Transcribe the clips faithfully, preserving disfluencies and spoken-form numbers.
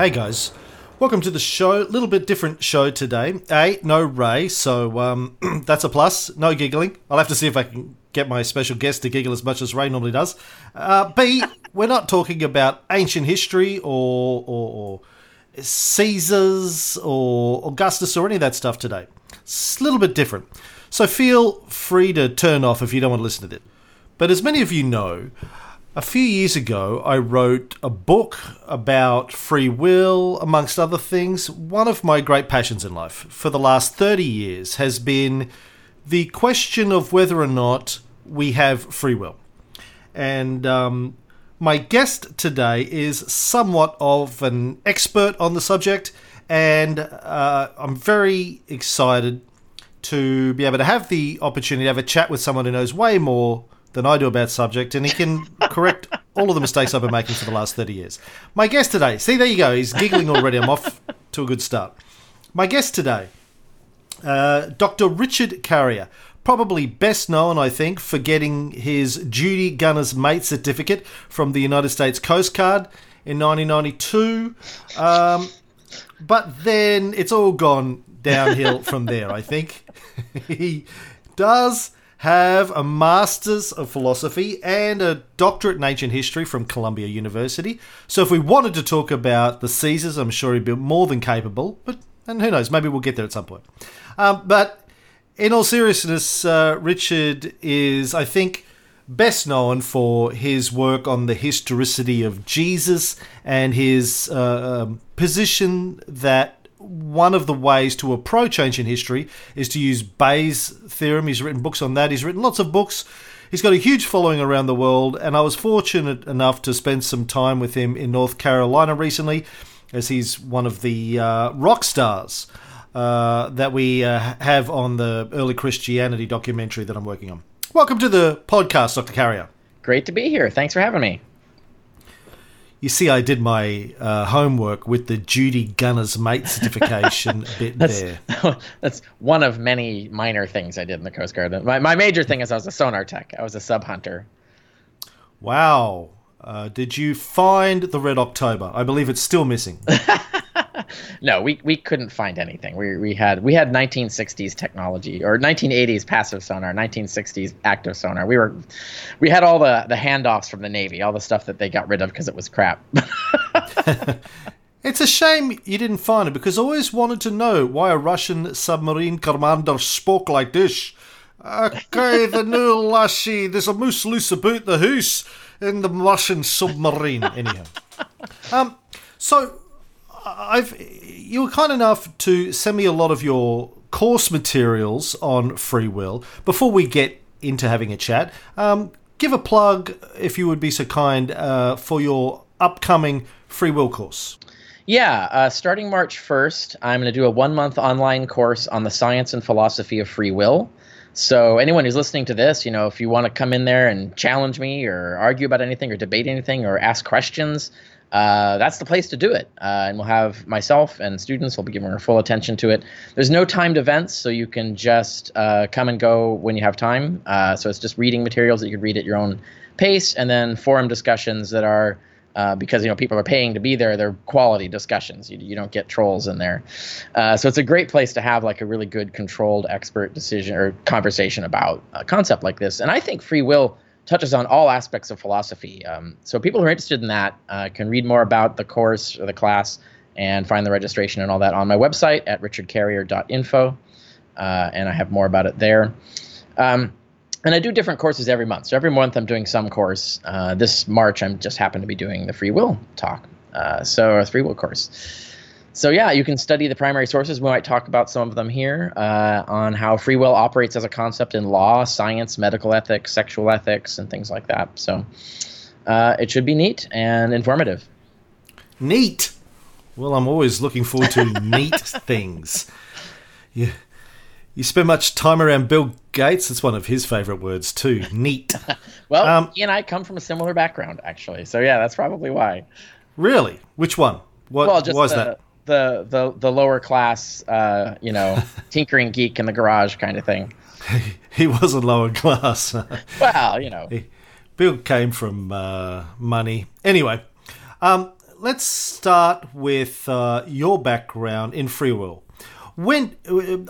Hey guys, welcome to the show. A little bit different show today. A, no Ray, so um, that's a plus. No giggling. I'll have to see if I can get my special guest to giggle as much as Ray normally does. Uh, B, we're not talking about ancient history or, or, or Caesars or Augustus or any of that stuff today. It's a little bit different. So feel free to turn off if you don't want to listen to it. But as many of you know, a few years ago, I wrote a book about free will, amongst other things. One of my great passions in life for the last thirty years has been the question of whether or not we have free will. And um, my guest today is somewhat of an expert on the subject, and uh, I'm very excited to be able to have the opportunity to have a chat with someone who knows way more than I do about subject, and he can correct all of the mistakes I've been making for the last thirty years. My guest today, see, there you go, he's giggling already, I'm off to a good start. My guest today, uh, Doctor Richard Carrier, probably best known, I think, for getting his Judy Gunner's Mate certificate from the United States Coast Guard in nineteen ninety-two, um, but then it's all gone downhill from there, I think. He does have a Master's of Philosophy and a Doctorate in Ancient History from Columbia University. So if we wanted to talk about the Caesars, I'm sure he'd be more than capable. But and who knows, maybe we'll get there at some point. Um, but in all seriousness, uh, Richard is, I think, best known for his work on the historicity of Jesus and his uh, um, position that one of the ways to approach ancient history is to use Bayes' theorem. He's written books on that. He's written lots of books. He's got a huge following around the world, and I was fortunate enough to spend some time with him in North Carolina recently, as he's one of the uh, rock stars uh, that we uh, have on the early Christianity documentary that I'm working on. Welcome to the podcast, Doctor Carrier. Great to be here. Thanks for having me. You see, I did my uh, homework with the Judy Gunner's Mate certification bit that's, there. That's one of many minor things I did in the Coast Guard. My, my major thing is I was a sonar tech. I was a sub hunter. Wow. Uh, did you find the Red October? I believe it's still missing. No, we, we couldn't find anything. We we had we had nineteen sixties technology, or nineteen eighties passive sonar, nineteen sixties active sonar. We were we had all the, the handoffs from the Navy, all the stuff that they got rid of because it was crap. It's a shame you didn't find it, because I always wanted to know why a Russian submarine commander spoke like this. Okay, the new lassie, there's a moose loose about the house in the Russian submarine. Anyhow, um, so. I've you were kind enough to send me a lot of your course materials on free will. Before we get into having a chat, um, give a plug, if you would be so kind, uh, for your upcoming free will course. Yeah, uh, starting March first, I'm going to do a one-month online course on the science and philosophy of free will. So anyone who's listening to this, you know, if you want to come in there and challenge me or argue about anything or debate anything or ask questions, Uh, that's the place to do it. Uh, and we'll have myself and students will be giving our full attention to it. There's no timed events, so you can just uh, come and go when you have time. Uh, so it's just reading materials that you can read at your own pace, and then forum discussions that are, uh, because, you know, people are paying to be there, they're quality discussions. You, you don't get trolls in there. Uh, so it's a great place to have like a really good controlled expert decision or conversation about a concept like this. And I think free will touches on all aspects of philosophy. Um, so people who are interested in that uh, can read more about the course or the class and find the registration and all that on my website at richard carrier dot info. Uh, and I have more about it there. Um, and I do different courses every month. So every month I'm doing some course. Uh, this March, I'm just happened to be doing the free will talk. Uh, so a free will course. So yeah, you can study the primary sources. We might talk about some of them here uh, on how free will operates as a concept in law, science, medical ethics, sexual ethics, and things like that. So uh, it should be neat and informative. Neat. Well, I'm always looking forward to neat things. You, you spend much time around Bill Gates. It's one of his favorite words too, neat. Well, um, he and I come from a similar background, actually. So yeah, that's probably why. Really? Which one? What well, just, was uh, that? The, the the lower class, uh, you know, tinkering geek in the garage kind of thing. He, he wasn't lower class. Well, you know. He, Bill came from uh, money. Anyway, um, let's start with uh, your background in free will. When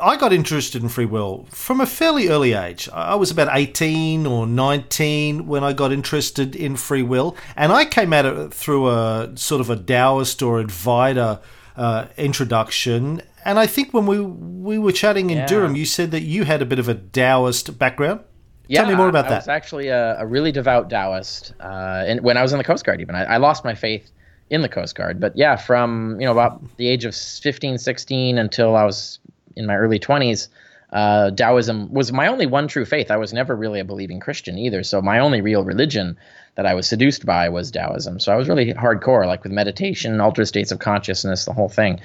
I got interested in free will from a fairly early age, I was about eighteen or nineteen when I got interested in free will, and I came at it through a sort of a Taoist or Advaita uh, introduction. And I think when we we were chatting in yeah. Durham, you said that you had a bit of a Taoist background. Yeah, Tell me more about I that. I was actually a, a really devout Taoist, uh, and when I was in the Coast Guard, even I, I lost my faith in the Coast Guard. But yeah, from, you know, about the age of fifteen, sixteen until I was in my early twenties, uh, Taoism was my only one true faith. I was never really a believing Christian either. So my only real religion that I was seduced by was Taoism. So I was really hardcore, like with meditation, altered states of consciousness, the whole thing.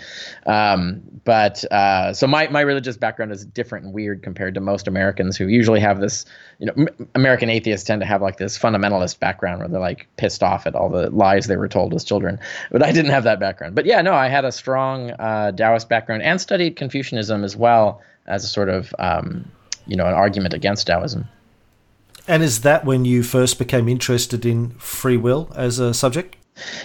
Um, but uh, so my, my religious background is different and weird compared to most Americans who usually have this, you know, m- American atheists tend to have like this fundamentalist background where they're like pissed off at all the lies they were told as children. But I didn't have that background. But yeah, no, I had a strong uh, Taoist background and studied Confucianism as well as a sort of, um, you know, an argument against Taoism. And is that when you first became interested in free will as a subject?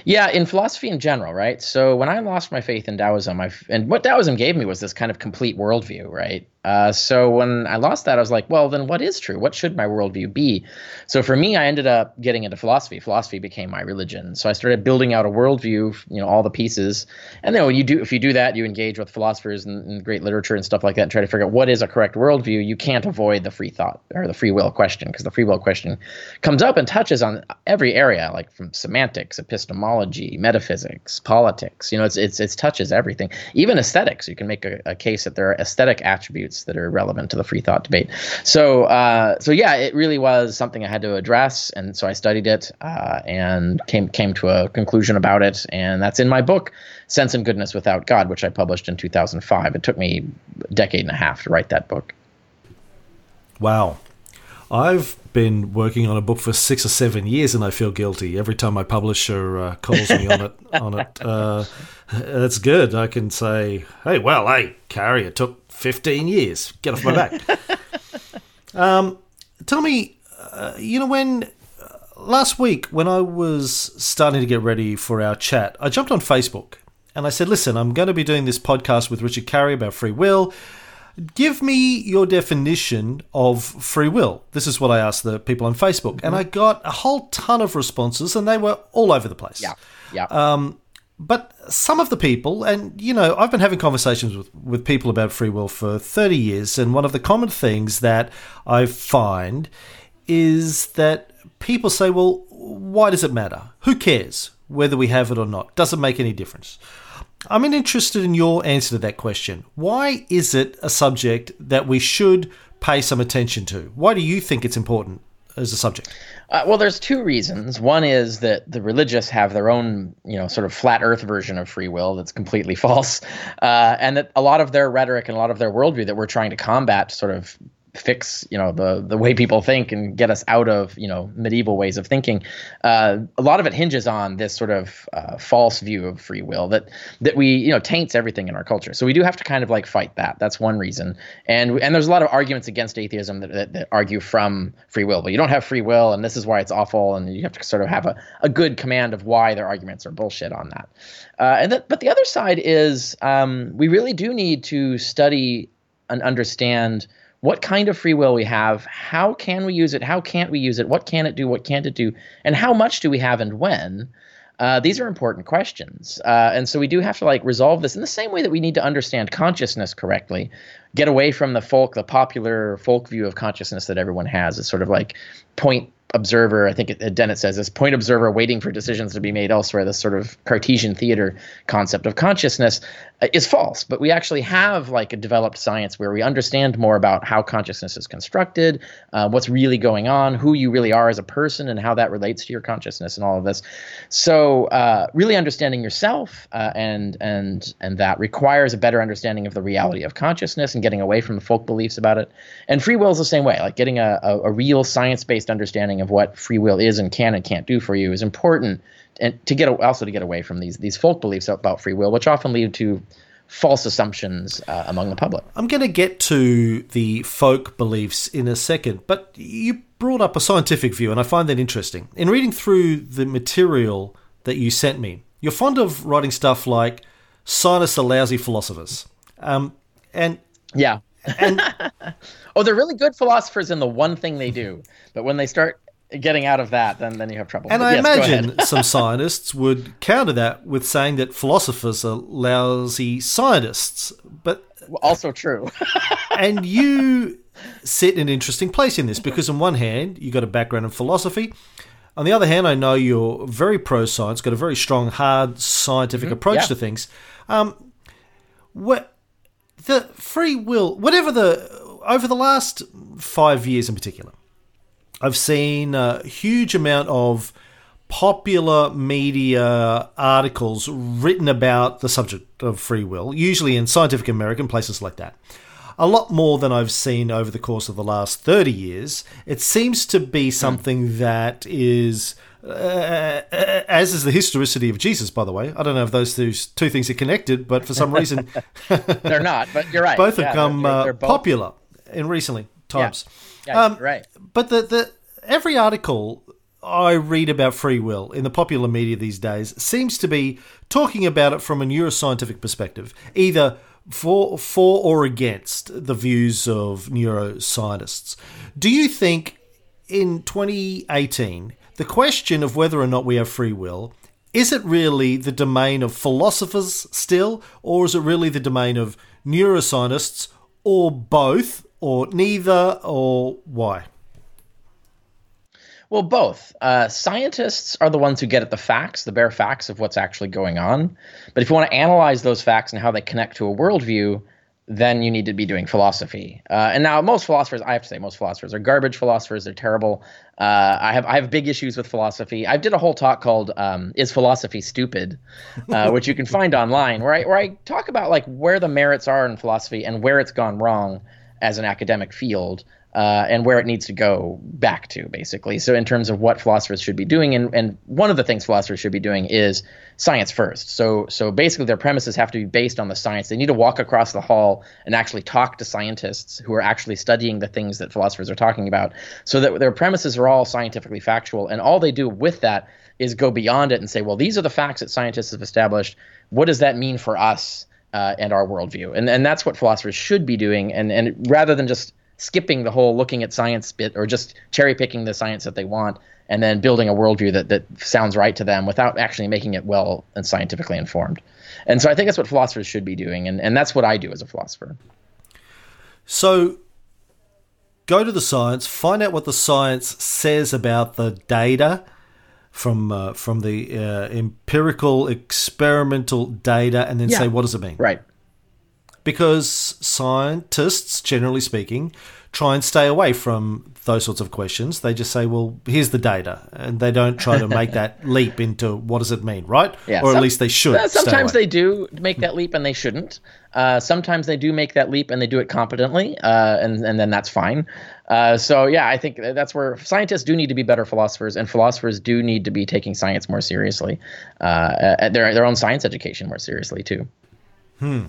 Yeah, in philosophy in general, right? So when I lost my faith in Taoism, I, and what Taoism gave me was this kind of complete worldview, right? Uh, so when I lost that, I was like, well, then what is true? What should my worldview be? So for me, I ended up getting into philosophy. Philosophy became my religion. So I started building out a worldview, you know, all the pieces. And then when you do, if you do that, you engage with philosophers and, and great literature and stuff like that and try to figure out what is a correct worldview. You can't avoid the free thought or the free will question, because the free will question comes up and touches on every area, like from semantics, epistemology, epistemology, metaphysics, politics, you know, it's it's it touches everything. Even aesthetics, you can make a, a case that there are aesthetic attributes that are relevant to the free thought debate. So, uh, so yeah, it really was something I had to address. And so I studied it uh, and came, came to a conclusion about it. And that's in my book, Sense and Goodness Without God, which I published in two thousand five. It took me a decade and a half to write that book. Wow. I've been working on a book for six or seven years, and I feel guilty every time my publisher uh, calls me on it. On it, uh, that's good. I can say, "Hey, well, hey, Carrier, it took fifteen years. Get off my back." um, tell me, uh, you know, when uh, last week when I was starting to get ready for our chat, I jumped on Facebook and I said, "Listen, I'm going to be doing this podcast with Richard Carrier about free will. Give me your definition of free will." This is what I asked the people on Facebook. Mm-hmm. And I got a whole ton of responses, and they were all over the place. Yeah, yeah. Um, but some of the people, and, you know, I've been having conversations with, with people about free will for thirty years, and one of the common things that I find is that people say, well, why does it matter? Who cares whether we have it or not? Doesn't make any difference. I'm interested in your answer to that question. Why is it a subject that we should pay some attention to? Why do you think it's important as a subject? Uh, well, there's two reasons. One is that the religious have their own, you know, sort of flat earth version of free will that's completely false, uh, and that a lot of their rhetoric and a lot of their worldview that we're trying to combat sort of fix, you know, the the way people think and get us out of, you know, medieval ways of thinking. Uh, a lot of it hinges on this sort of uh, false view of free will that that we, you know, taints everything in our culture. So we do have to kind of like fight that. That's one reason. And and there's a lot of arguments against atheism that, that, that argue from free will. But you don't have free will, and this is why it's awful. And you have to sort of have a, a good command of why their arguments are bullshit on that. Uh, and that, but the other side is um, we really do need to study and understand what kind of free will we have, how can we use it, how can't we use it, what can it do, what can't it do, and how much do we have and when? Uh, these are important questions. Uh, and so we do have to like resolve this in the same way that we need to understand consciousness correctly, get away from the folk, the popular folk view of consciousness that everyone has. It's sort of like point observer, I think Dennett says this, point observer waiting for decisions to be made elsewhere, this sort of Cartesian theater concept of consciousness is false. But we actually have like a developed science where we understand more about how consciousness is constructed, uh, what's really going on, who you really are as a person and how that relates to your consciousness and all of this. So uh, really understanding yourself uh, and and and that requires a better understanding of the reality of consciousness and getting away from the folk beliefs about it. And free will is the same way, like getting a, a, a real science-based understanding of what free will is and can and can't do for you is important, and to get also to get away from these these folk beliefs about free will, which often lead to false assumptions uh, among the public. I'm going to get to the folk beliefs in a second, but you brought up a scientific view, and I find that interesting. In reading through the material that you sent me, You're fond of writing stuff like "Scientists are lousy philosophers," um, and yeah, and oh, they're really good philosophers in the one thing they do, but when they start getting out of that, then then you have trouble. And but I yes, imagine some scientists would counter that with saying that philosophers are lousy scientists, but also true. And you sit in an interesting place in this because on one hand you got a background in philosophy. On the other hand, I know you're very pro-science, got a very strong, hard, scientific mm-hmm. approach yeah. to things. Um, what the free will, whatever the over the last five years in particular, I've seen a huge amount of popular media articles written about the subject of free will, usually in Scientific American, places like that. A lot more than I've seen over the course of the last thirty years. It seems to be something that is, uh, as is the historicity of Jesus, by the way. I don't know if those two, two things are connected, but for some reason... they're not, but you're right. Both yeah, have come they're, they're both. popular in recent times. Yeah, yeah um, right. But the, the every article I read about free will in the popular media these days seems to be talking about it from a neuroscientific perspective, either... For for or against the views of neuroscientists. Do you think in twenty eighteen, the question of whether or not we have free will, is it really the domain of philosophers still, or is it really the domain of neuroscientists, or both, or neither, or why? Well, both. Uh, scientists are the ones who get at the facts, the bare facts of what's actually going on. But if you want to analyze those facts and how they connect to a worldview, then you need to be doing philosophy. Uh, and now most philosophers, I have to say, most philosophers are garbage philosophers. They're terrible. Uh, I have I have big issues with philosophy. I did a whole talk called um, "Is Philosophy Stupid?" Uh, which you can find online, where I where I talk about like where the merits are in philosophy and where it's gone wrong as an academic field. Uh, and where it needs to go back to, basically. So in terms of what philosophers should be doing, and, and one of the things philosophers should be doing is science first. So so basically their premises have to be based on the science. They need to walk across the hall and actually talk to scientists who are actually studying the things that philosophers are talking about, so that their premises are all scientifically factual. And all they do with that is go beyond it and say, well, these are the facts that scientists have established. What does that mean for us uh, and our worldview? And and that's what philosophers should be doing. And and rather than just skipping the whole looking at science bit, or just cherry picking the science that they want and then building a worldview that, that sounds right to them without actually making it well and scientifically informed. And so I think that's what philosophers should be doing. And, and that's what I do as a philosopher. So go to the science, find out what the science says about the data from, uh, from the uh, empirical experimental data, and then yeah. say, what does it mean? Right. Because scientists, generally speaking, try and stay away from those sorts of questions. They just say, well, here's the data. And they don't try to make that leap into what does it mean, right? Yeah, or some, at least they should. Uh, sometimes they do make that leap and they shouldn't. Uh, sometimes they do make that leap and they do it competently, uh, and, and then that's fine. Uh, so, yeah, I think that's where scientists do need to be better philosophers, and philosophers do need to be taking science more seriously, uh, their, their own science education more seriously too. Hmm.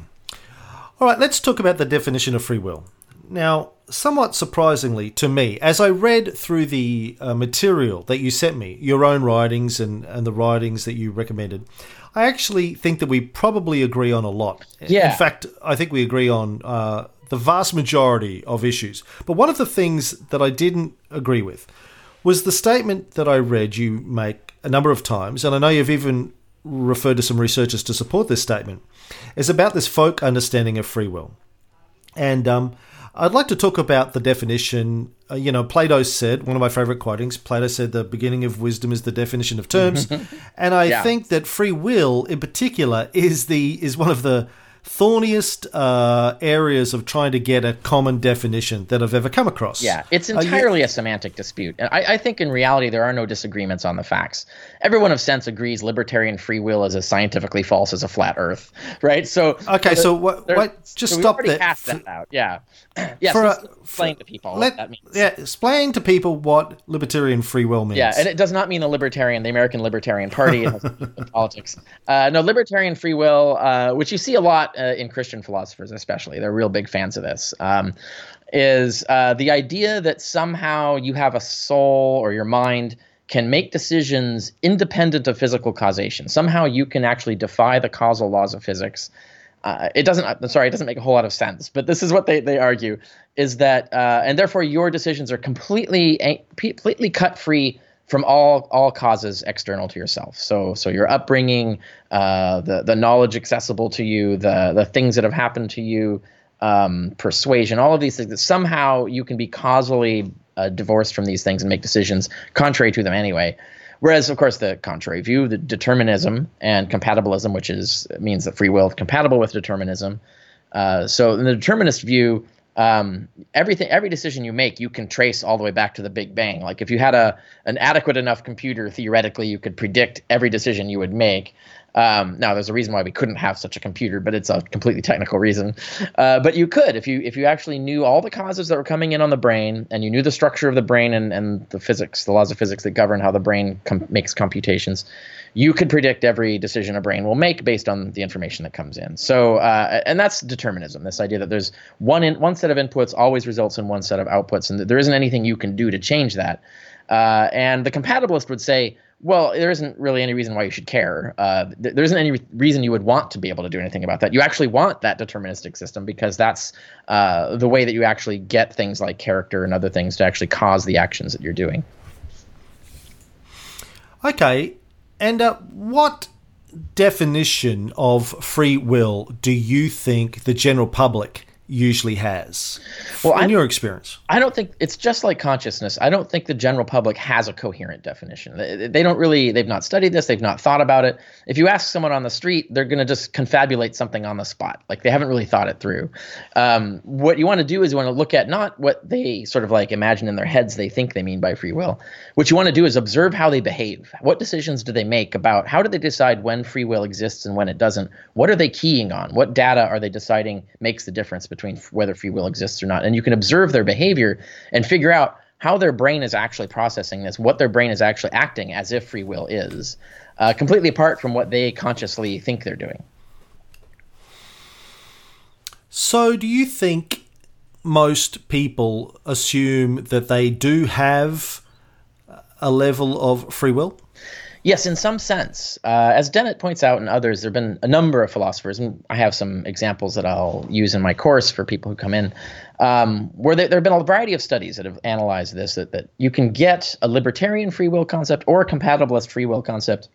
All right, let's talk about the definition of free will. Now, somewhat surprisingly to me, as I read through the uh, material that you sent me, your own writings and, and the writings that you recommended, I actually think that we probably agree on a lot. Yeah. In fact, I think we agree on uh, the vast majority of issues. But one of the things that I didn't agree with was the statement that I read you make a number of times, and I know you've even referred to some researchers to support this statement, is about this folk understanding of free will. And um, I'd like to talk about the definition. Uh, you know, Plato said, one of my favorite quotings, Plato said, the beginning of wisdom is the definition of terms. And I yeah. think that free will in particular is the is one of the thorniest uh, areas of trying to get a common definition that I've ever come across. Yeah, it's entirely you- a semantic dispute. And I, I think in reality, there are no disagreements on the facts. Everyone of sense agrees libertarian free will is as scientifically false as a flat earth, right? So Okay, so, so what, what, just so stop that. We've already passed that out, yeah. yeah, for so a, explain for, to people let, what that means. Yeah, explain to people what libertarian free will means. Yeah, and it does not mean the libertarian, the American Libertarian Party. It has politics. Uh, no, libertarian free will, uh, which you see a lot Uh, in Christian philosophers especially, they're real big fans of this, um, is uh, the idea that somehow you have a soul or your mind can make decisions independent of physical causation. Somehow you can actually defy the causal laws of physics. Uh, it doesn't, I'm sorry, it doesn't make a whole lot of sense, but this is what they, they argue, is that, uh, and therefore your decisions are completely, completely cut free from all, all causes external to yourself. So, so your upbringing, uh, the, the knowledge accessible to you, the, the things that have happened to you, um, persuasion, all of these things, that somehow you can be causally uh, divorced from these things and make decisions contrary to them anyway. Whereas, of course, the contrary view, the determinism and compatibilism, which is means that free will is compatible with determinism. Uh, so in the determinist view, um, everything, every decision you make, you can trace all the way back to the Big Bang. Like if you had a an adequate enough computer, theoretically, you could predict every decision you would make. Um, now, there's a reason why we couldn't have such a computer, but it's a completely technical reason. Uh, but you could, if you if you actually knew all the causes that were coming in on the brain, and you knew the structure of the brain and, and the physics, the laws of physics that govern how the brain com- makes computations, you could predict every decision a brain will make based on the information that comes in. So, uh, and that's determinism, this idea that there's one in, one set of inputs always results in one set of outputs, and that there isn't anything you can do to change that. Uh, and the compatibilist would say, well, there isn't really any reason why you should care. Uh, th- there isn't any re- reason you would want to be able to do anything about that. You actually want that deterministic system because that's uh, the way that you actually get things like character and other things to actually cause the actions that you're doing. Okay. And uh, what definition of free will do you think the general public usually has, well, in I, your experience? I don't think it's just like consciousness. I don't think the general public has a coherent definition. They, they don't really, they've not studied this. They've not thought about it. If you ask someone on the street, they're going to just confabulate something on the spot. Like they haven't really thought it through. Um, what you want to do is you want to look at not what they sort of like imagine in their heads they think they mean by free will. What you want to do is observe how they behave. What decisions do they make about, how do they decide when free will exists and when it doesn't? What are they keying on? What data are they deciding makes the difference between between whether free will exists or not? And you can observe their behavior and figure out how their brain is actually processing this, what their brain is actually acting as if free will is, uh, completely apart from what they consciously think they're doing. So do you think most people assume that they do have a level of free will? Yes, in some sense. Uh, as Dennett points out and others, there have been a number of philosophers, and I have some examples that I'll use in my course for people who come in, um, where there, there have been a variety of studies that have analyzed this, that, that you can get a libertarian free will concept or a compatibilist free will concept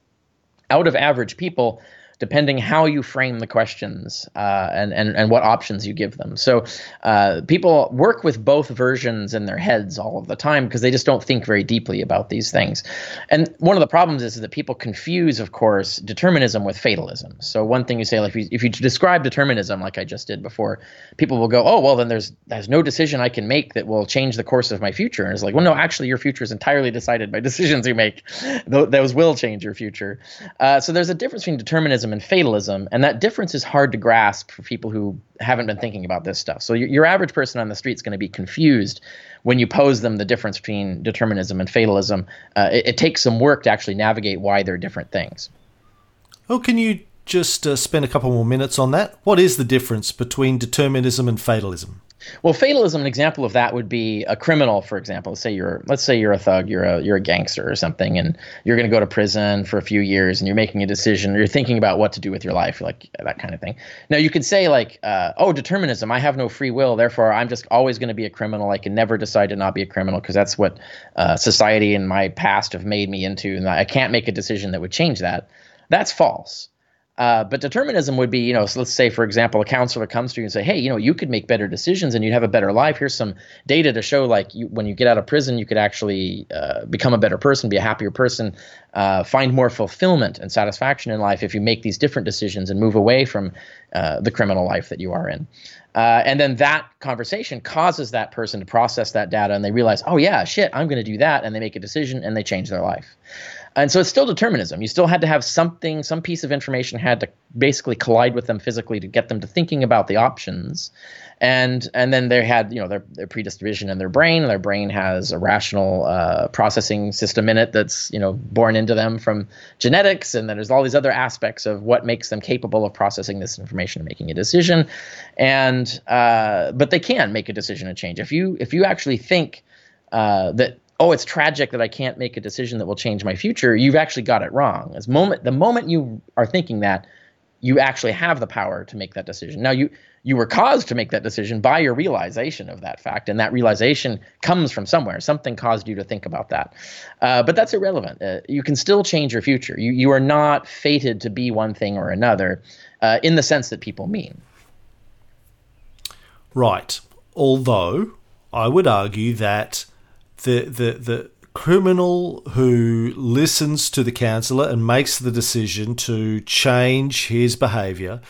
out of average people, depending how you frame the questions uh, and, and, and what options you give them. So uh, people work with both versions in their heads all of the time because they just don't think very deeply about these things. And one of the problems is, is that people confuse, of course, determinism with fatalism. So one thing you say, like if you, if you describe determinism like I just did before, people will go, oh, well, then there's there's no decision I can make that will change the course of my future. And it's like, well, no, actually, your future is entirely decided by decisions you make. Those will change your future. Uh, so there's a difference between determinism and fatalism, and that difference is hard to grasp for people who haven't been thinking about this stuff. So your, your average person on the street is going to be confused when you pose them the difference between determinism and fatalism. Uh, it, it takes some work to actually navigate why they're different things. Oh, can you just uh, spend a couple more minutes on that? What is the difference between determinism and fatalism? Well, fatalism, an example of that would be a criminal, for example. Let's say you're, let's say you're a thug, you're a, you're a gangster or something, and you're going to go to prison for a few years, and you're making a decision, or you're thinking about what to do with your life, like that kind of thing. Now, you could say like, uh, oh, determinism, I have no free will, therefore I'm just always going to be a criminal. I can never decide to not be a criminal because that's what uh, society and my past have made me into, and I can't make a decision that would change that. That's false. Uh, but determinism would be, you know, so let's say, for example, a counselor comes to you and say, hey, you know, you could make better decisions and you'd have a better life. Here's some data to show, like, you, when you get out of prison, you could actually uh, become a better person, be a happier person, uh, find more fulfillment and satisfaction in life if you make these different decisions and move away from uh, the criminal life that you are in. Uh, and then that conversation causes that person to process that data, and they realize, oh, yeah, shit, I'm going to do that. And they make a decision and they change their life. And so it's still determinism. You still had to have something, some piece of information had to basically collide with them physically to get them to thinking about the options. And and then they had, you know, their, their predisposition in their brain. Their brain has a rational uh, processing system in it that's, you know, born into them from genetics. And then there's all these other aspects of what makes them capable of processing this information and making a decision. And uh, but they can make a decision and change. If you if you actually think uh, that oh, it's tragic that I can't make a decision that will change my future, you've actually got it wrong. As moment, the moment you are thinking that, you actually have the power to make that decision. Now, you you were caused to make that decision by your realization of that fact, and that realization comes from somewhere. Something caused you to think about that. Uh, but that's irrelevant. Uh, you can still change your future. You, you are not fated to be one thing or another uh, in the sense that people mean. Right. Although I would argue that the the the criminal who listens to the counselor and makes the decision to change his behavior,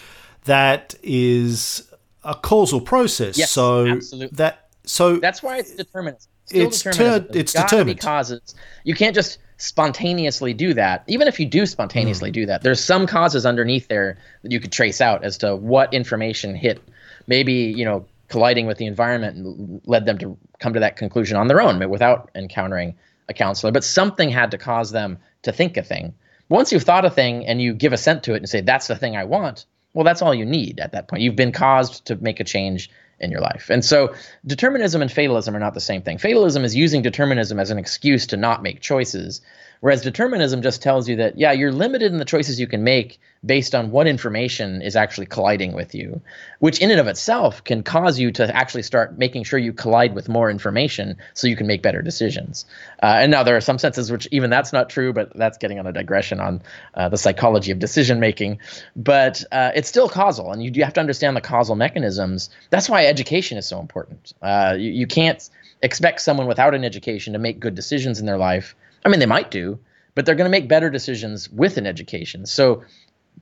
that is a causal process. Yes, so absolutely. that so that's why it's determinism. It's determinism. Ter- it's determined. Causes. You can't just spontaneously do that. Even if you do spontaneously mm. do that, there's some causes underneath there that you could trace out as to what information hit. Maybe, you know, colliding with the environment and led them to come to that conclusion on their own, but without encountering a counselor. But something had to cause them to think a thing. Once you've thought a thing and you give assent to it and say, that's the thing I want, well, that's all you need at that point. You've been caused to make a change in your life. And so determinism and fatalism are not the same thing. Fatalism is using determinism as an excuse to not make choices, whereas determinism just tells you that, yeah, you're limited in the choices you can make based on what information is actually colliding with you, which in and of itself can cause you to actually start making sure you collide with more information so you can make better decisions. Uh, and now there are some senses which even that's not true, but that's getting on a digression on uh, the psychology of decision making. But uh, it's still causal, and you, you have to understand the causal mechanisms. That's why education is so important. Uh, you, you can't expect someone without an education to make good decisions in their life. I mean, they might do, but they're going to make better decisions with an education. So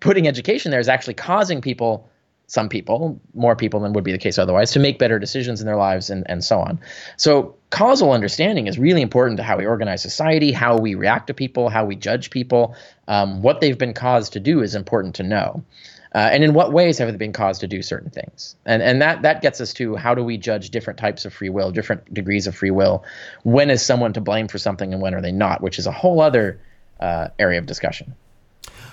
putting education there is actually causing people, some people, more people than would be the case otherwise, to make better decisions in their lives and, and so on. So causal understanding is really important to how we organize society, how we react to people, how we judge people. Um, what they've been caused to do is important to know. Uh, and in what ways have they been caused to do certain things? And and that that gets us to how do we judge different types of free will, different degrees of free will? When is someone to blame for something and when are they not, which is a whole other uh, area of discussion.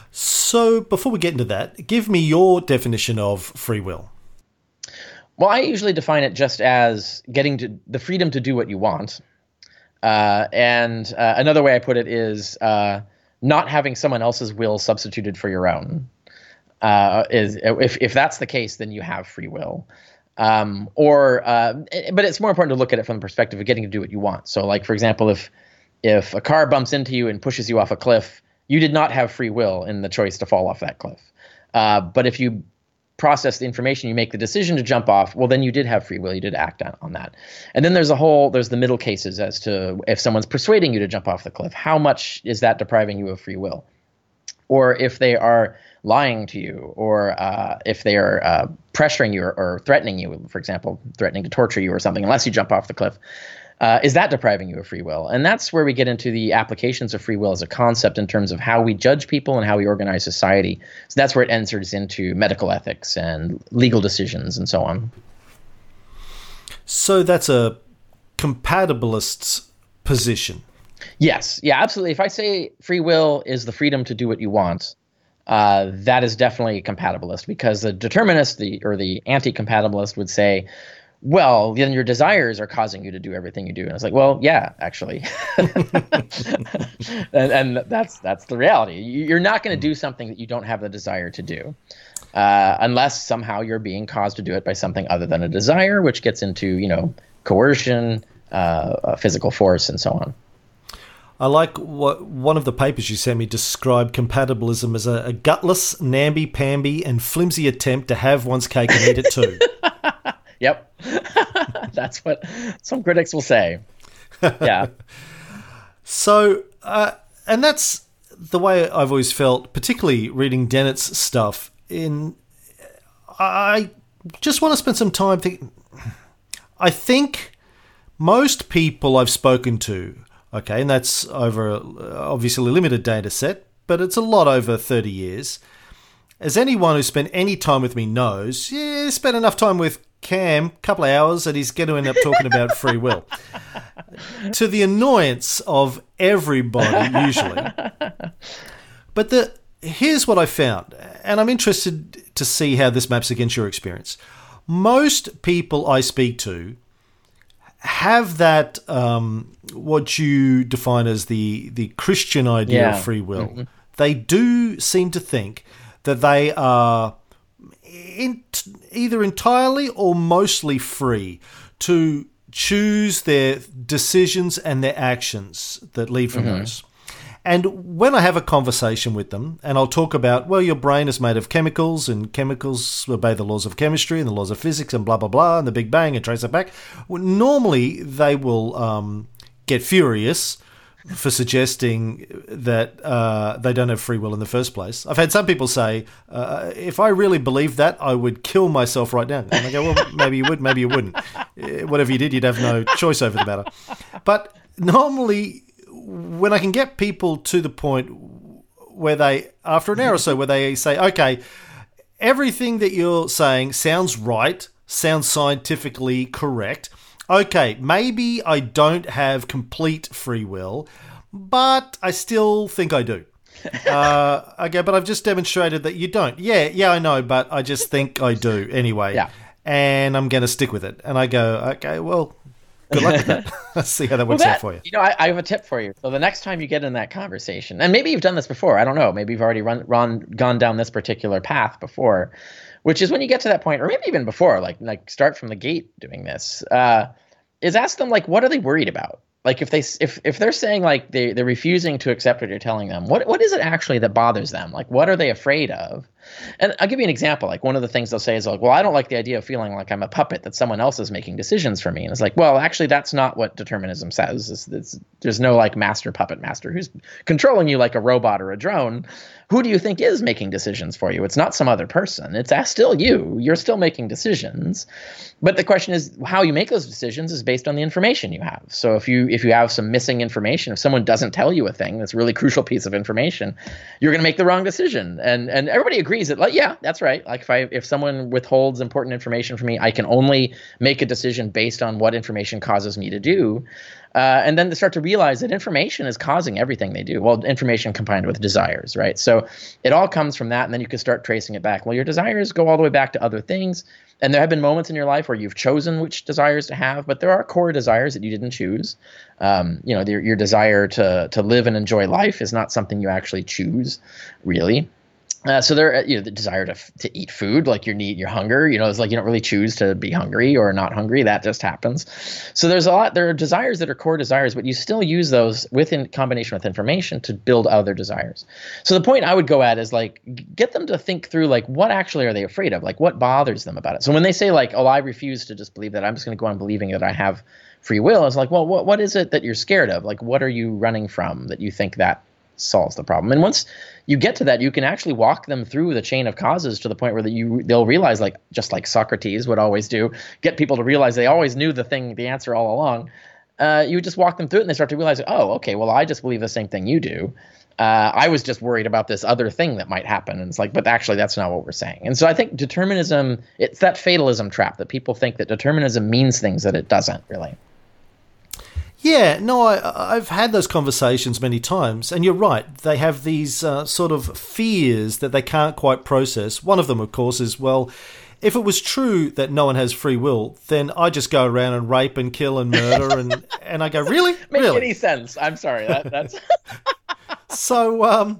So before we get into that, give me your definition of free will. Well, I usually define it just as getting to the freedom to do what you want. Uh, and uh, another way I put it is uh, not having someone else's will substituted for your own. Uh, is if if that's the case, then you have free will. Um, or uh, but it's more important to look at it from the perspective of getting to do what you want. So, like, for example, if if a car bumps into you and pushes you off a cliff, you did not have free will in the choice to fall off that cliff. Uh, but if you process the information, you make the decision to jump off, well, then you did have free will. You did act on, on that. And then there's a whole, there's the middle cases as to if someone's persuading you to jump off the cliff, how much is that depriving you of free will? Or if they are lying to you, or uh, if they are uh, pressuring you or, or threatening you, for example, threatening to torture you or something, unless you jump off the cliff, uh, is that depriving you of free will? And that's where we get into the applications of free will as a concept in terms of how we judge people and how we organize society. So that's where it enters into medical ethics and legal decisions and so on. So that's a compatibilist's position. Yes. Yeah, absolutely. If I say free will is the freedom to do what you want, uh, that is definitely compatibilist, because the determinist the or the anti-compatibilist would say, well, then your desires are causing you to do everything you do. And it's like, well, yeah, actually. and, and that's that's the reality. You're not going to do something that you don't have the desire to do, uh, unless somehow you're being caused to do it by something other than a desire, which gets into, you know, coercion, uh, physical force, and so on. I like what one of the papers you sent me described compatibilism as a, a gutless, namby-pamby, and flimsy attempt to have one's cake and eat it too. Yep. That's what some critics will say. Yeah. So, uh, and that's the way I've always felt, particularly reading Dennett's stuff. In, I just want to spend some time thinking. I think most people I've spoken to, okay, and that's over obviously a limited data set, but it's a lot over thirty years. As anyone who spent any time with me knows, yeah, spent enough time with Cam, a couple of hours, and he's going to end up talking about free will. To the annoyance of everybody, usually. But the here's what I found, and I'm interested to see how this maps against your experience. Most people I speak to have that um, what you define as the the Christian idea yeah. of free will, mm-hmm. they do seem to think that they are in, either entirely or mostly free to choose their decisions and their actions that lead from mm-hmm. those. And when I have a conversation with them, and I'll talk about, well, your brain is made of chemicals, and chemicals obey the laws of chemistry and the laws of physics and blah, blah, blah, and the Big Bang and trace it back, well, normally they will um, get furious for suggesting that uh, they don't have free will in the first place. I've had some people say, uh, if I really believed that, I would kill myself right now. And I go, well, maybe you would, maybe you wouldn't. Whatever you did, you'd have no choice over the matter. But normally, when I can get people to the point where they, after an hour or so, where they say, okay, everything that you're saying sounds right, sounds scientifically correct. Okay, maybe I don't have complete free will, but I still think I do. Uh, okay, but I've just demonstrated that you don't. Yeah, yeah, I know, but I just think I do anyway. Yeah. And I'm going to stick with it. And I go, okay, well, good luck with that. Let's see how that works well, that, out for you. You know, I, I have a tip for you. So the next time you get in that conversation, and maybe you've done this before, I don't know, maybe you've already run, run gone down this particular path before, which is when you get to that point, or maybe even before, like like start from the gate doing this, uh, is ask them, like, what are they worried about? Like, if, they, if, if they're saying, like, they, they're refusing to accept what you're telling them, what, what is it actually that bothers them? Like, what are they afraid of? And I'll give you an example. Like, one of the things they'll say is, like, well, I don't like the idea of feeling like I'm a puppet, that someone else is making decisions for me. And it's like, well, actually, that's not what determinism says. It's, it's, there's no, like, master puppet master who's controlling you like a robot or a drone. Who do you think is making decisions for you? It's not some other person. It's still you. You're still making decisions. But the question is, how you make those decisions is based on the information you have. So if you if you have some missing information, if someone doesn't tell you a thing, that's a really crucial piece of information, you're going to make the wrong decision. And and everybody agrees that, like, yeah, that's right. Like, if I if someone withholds important information from me, I can only make a decision based on what information causes me to do. Uh, and then they start to realize that information is causing everything they do. Well, information combined with desires, right? So it all comes from that, and then you can start tracing it back. Well, your desires go all the way back to other things, and there have been moments in your life where you've chosen which desires to have, but there are core desires that you didn't choose. Um, you know, your, your desire to to live and enjoy life is not something you actually choose, really. Uh, so there, you know, the desire to to eat food, like your need, your hunger, you know, it's like you don't really choose to be hungry or not hungry. That just happens. So there's a lot. There are desires that are core desires, but you still use those within combination with information to build other desires. So the point I would go at is, like, get them to think through, like, what actually are they afraid of? Like, what bothers them about it? So when they say, like, oh, I refuse to just believe that, I'm just going to go on believing that I have free will. It's like, well, what what is it that you're scared of? Like, what are you running from that you think that solves the problem? And once you get to that, you can actually walk them through the chain of causes to the point where that you they'll realize, like, just like Socrates would always do, get people to realize they always knew the thing, the answer all along. Uh, you just walk them through it, and they start to realize, oh, okay, well, I just believe the same thing you do. Uh, I was just worried about this other thing that might happen. And it's like, but actually, that's not what we're saying. And so I think determinism, it's that fatalism trap that people think that determinism means things that it doesn't really. Yeah, no, I, I've had those conversations many times, and you're right. They have these uh, sort of fears that they can't quite process. One of them, of course, is, well, if it was true that no one has free will, then I just go around and rape and kill and murder, and, and I go, really? Make really? Any sense. I'm sorry. That, that's So um,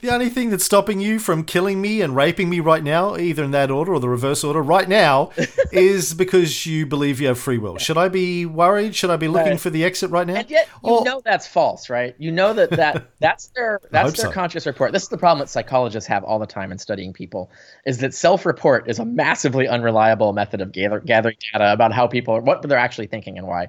the only thing that's stopping you from killing me and raping me right now, either in that order or the reverse order right now, is because you believe you have free will. Should I be worried? Should I be looking right. for the exit right now? And yet you or- know that's false, right? You know that, that that's their that's their so. conscious report. This is the problem that psychologists have all the time in studying people, is that self-report is a massively unreliable method of gather, gathering data about how people are, what they're actually thinking and why.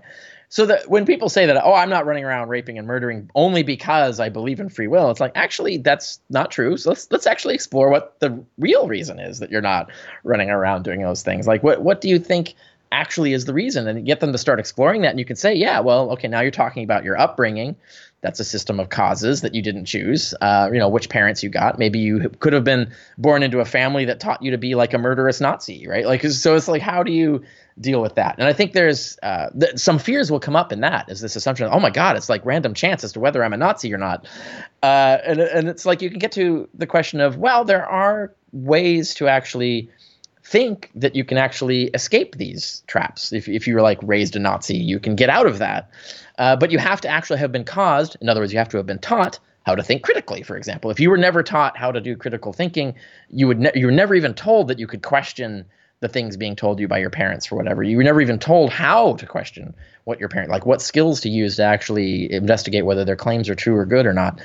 So that when people say that, oh, I'm not running around raping and murdering only because I believe in free will, it's like, actually, that's not true. So let's let's actually explore what the real reason is that you're not running around doing those things. Like, what what do you think actually is the reason? And get them to start exploring that. And you can say, yeah, well, okay, now you're talking about your upbringing. That's a system of causes that you didn't choose, uh, you know, which parents you got. Maybe you could have been born into a family that taught you to be like a murderous Nazi, right? Like, so it's like, how do you deal with that? And I think there's uh, th- some fears will come up in that, is this assumption, oh, my God, it's like random chance as to whether I'm a Nazi or not. Uh, and, and it's like you can get to the question of, well, there are ways to actually think that you can actually escape these traps. If, if you were like raised a Nazi, you can get out of that. Uh, but you have to actually have been caused. In other words, you have to have been taught how to think critically, for example. If you were never taught how to do critical thinking, you would ne- you were never even told that you could question the things being told you by your parents or whatever. You were never even told how to question what your parent, like what skills to use to actually investigate whether their claims are true or good or not.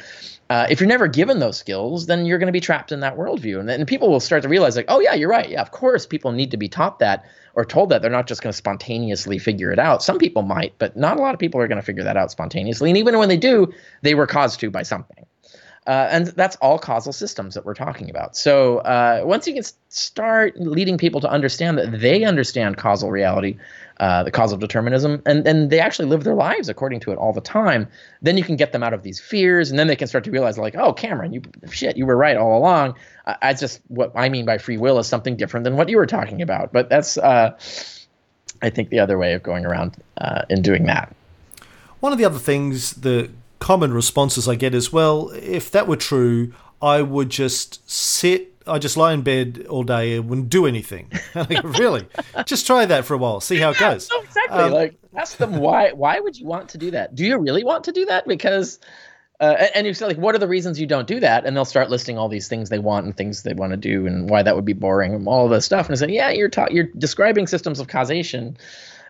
Uh, if you're never given those skills, then you're going to be trapped in that worldview. And then people will start to realize like, oh, yeah, you're right. Yeah, of course, people need to be taught that or told that. They're not just going to spontaneously figure it out. Some people might, but not a lot of people are going to figure that out spontaneously. And even when they do, they were caused to by something. Uh, and that's all causal systems that we're talking about. So uh, once you can start leading people to understand that they understand causal reality, uh, the causal determinism, and, and they actually live their lives according to it all the time, then you can get them out of these fears, and then they can start to realize, like, oh, Cameron, you shit, you were right all along. I, I just what I mean by free will is something different than what you were talking about. But that's, uh, I think, the other way of going around uh, in doing that. One of the other things that common responses I get is, well, if that were true, I would just sit, I just lie in bed all day and wouldn't do anything. Like, really? Just try that for a while, see how it yeah, goes. No, exactly. Um, like, ask them why. Why would you want to do that? Do you really want to do that? Because, uh, and you say, like, what are the reasons you don't do that? And they'll start listing all these things they want and things they want to do and why that would be boring and all this stuff. And I said, yeah, you're ta- you're describing systems of causation,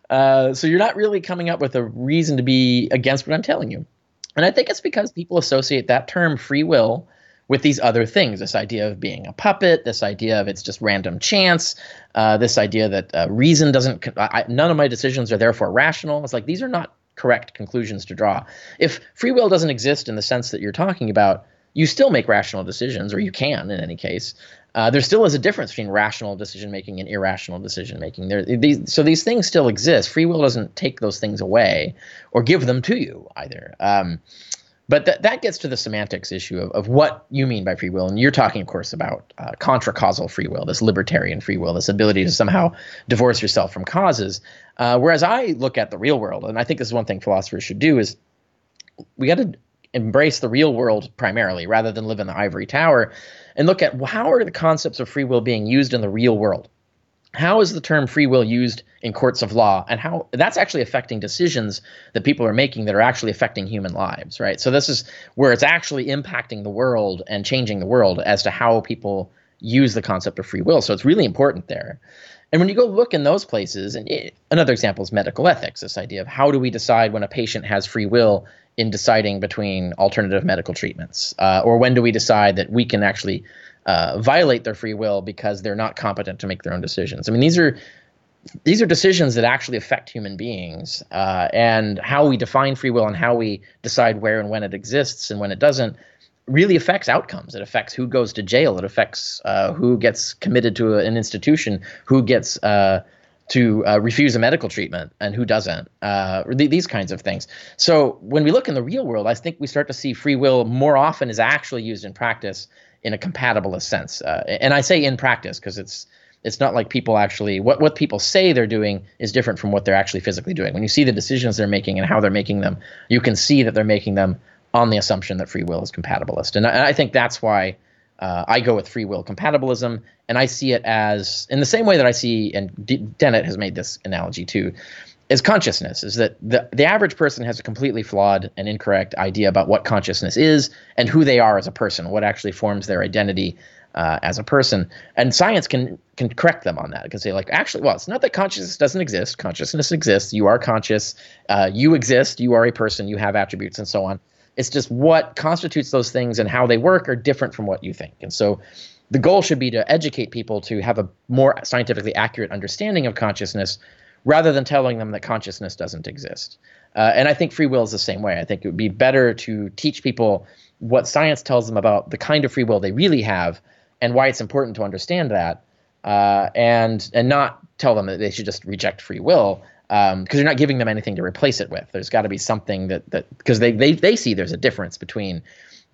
uh, so you're not really coming up with a reason to be against what I'm telling you. And I think it's because people associate that term free will with these other things, this idea of being a puppet, this idea of it's just random chance, uh, this idea that uh, reason doesn't – none of my decisions are therefore rational. It's like these are not correct conclusions to draw. If free will doesn't exist in the sense that you're talking about, you still make rational decisions, or you can in any case. Uh, there still is a difference between rational decision-making and irrational decision-making. There, these, so these things still exist. Free will doesn't take those things away or give them to you either. Um, but th- that gets to the semantics issue of, of what you mean by free will. And you're talking, of course, about uh, contra-causal free will, this libertarian free will, this ability to somehow divorce yourself from causes. Uh, whereas I look at the real world, and I think this is one thing philosophers should do, is we got to embrace the real world primarily rather than live in the ivory tower, and look at how are the concepts of free will being used in the real world? How is the term free will used in courts of law, and how that's actually affecting decisions that people are making that are actually affecting human lives, right? So this is where it's actually impacting the world and changing the world as to how people use the concept of free will. So it's really important there. And when you go look in those places, and it, another example is medical ethics, this idea of how do we decide when a patient has free will in deciding between alternative medical treatments, uh, or when do we decide that we can actually uh, violate their free will because they're not competent to make their own decisions. I mean, these are these are decisions that actually affect human beings, uh, and how we define free will and how we decide where and when it exists and when it doesn't really affects outcomes. It affects who goes to jail. It affects uh, who gets committed to an institution, who gets uh, to uh, refuse a medical treatment and who doesn't, uh, th- these kinds of things. So when we look in the real world, I think we start to see free will more often is actually used in practice in a compatibilist sense. Uh, and I say in practice because it's it's not like people actually, what, what people say they're doing is different from what they're actually physically doing. When you see the decisions they're making and how they're making them, you can see that they're making them on the assumption that free will is compatibilist. And I, and I think that's why uh, I go with free will compatibilism, and I see it as, in the same way that I see, and D- Dennett has made this analogy too, is consciousness, is that the, the average person has a completely flawed and incorrect idea about what consciousness is and who they are as a person, what actually forms their identity uh, as a person. And science can can correct them on that. It can say, like, actually, well, it's not that consciousness doesn't exist. Consciousness exists. You are conscious. Uh, you exist. You are a person. You have attributes and so on. It's just what constitutes those things and how they work are different from what you think. And so the goal should be to educate people to have a more scientifically accurate understanding of consciousness rather than telling them that consciousness doesn't exist. Uh, and I think free will is the same way. I think it would be better to teach people what science tells them about the kind of free will they really have and why it's important to understand that, uh, and, and not tell them that they should just reject free will, because um, you're not giving them anything to replace it with. There's got to be something that that because they, they they see there's a difference between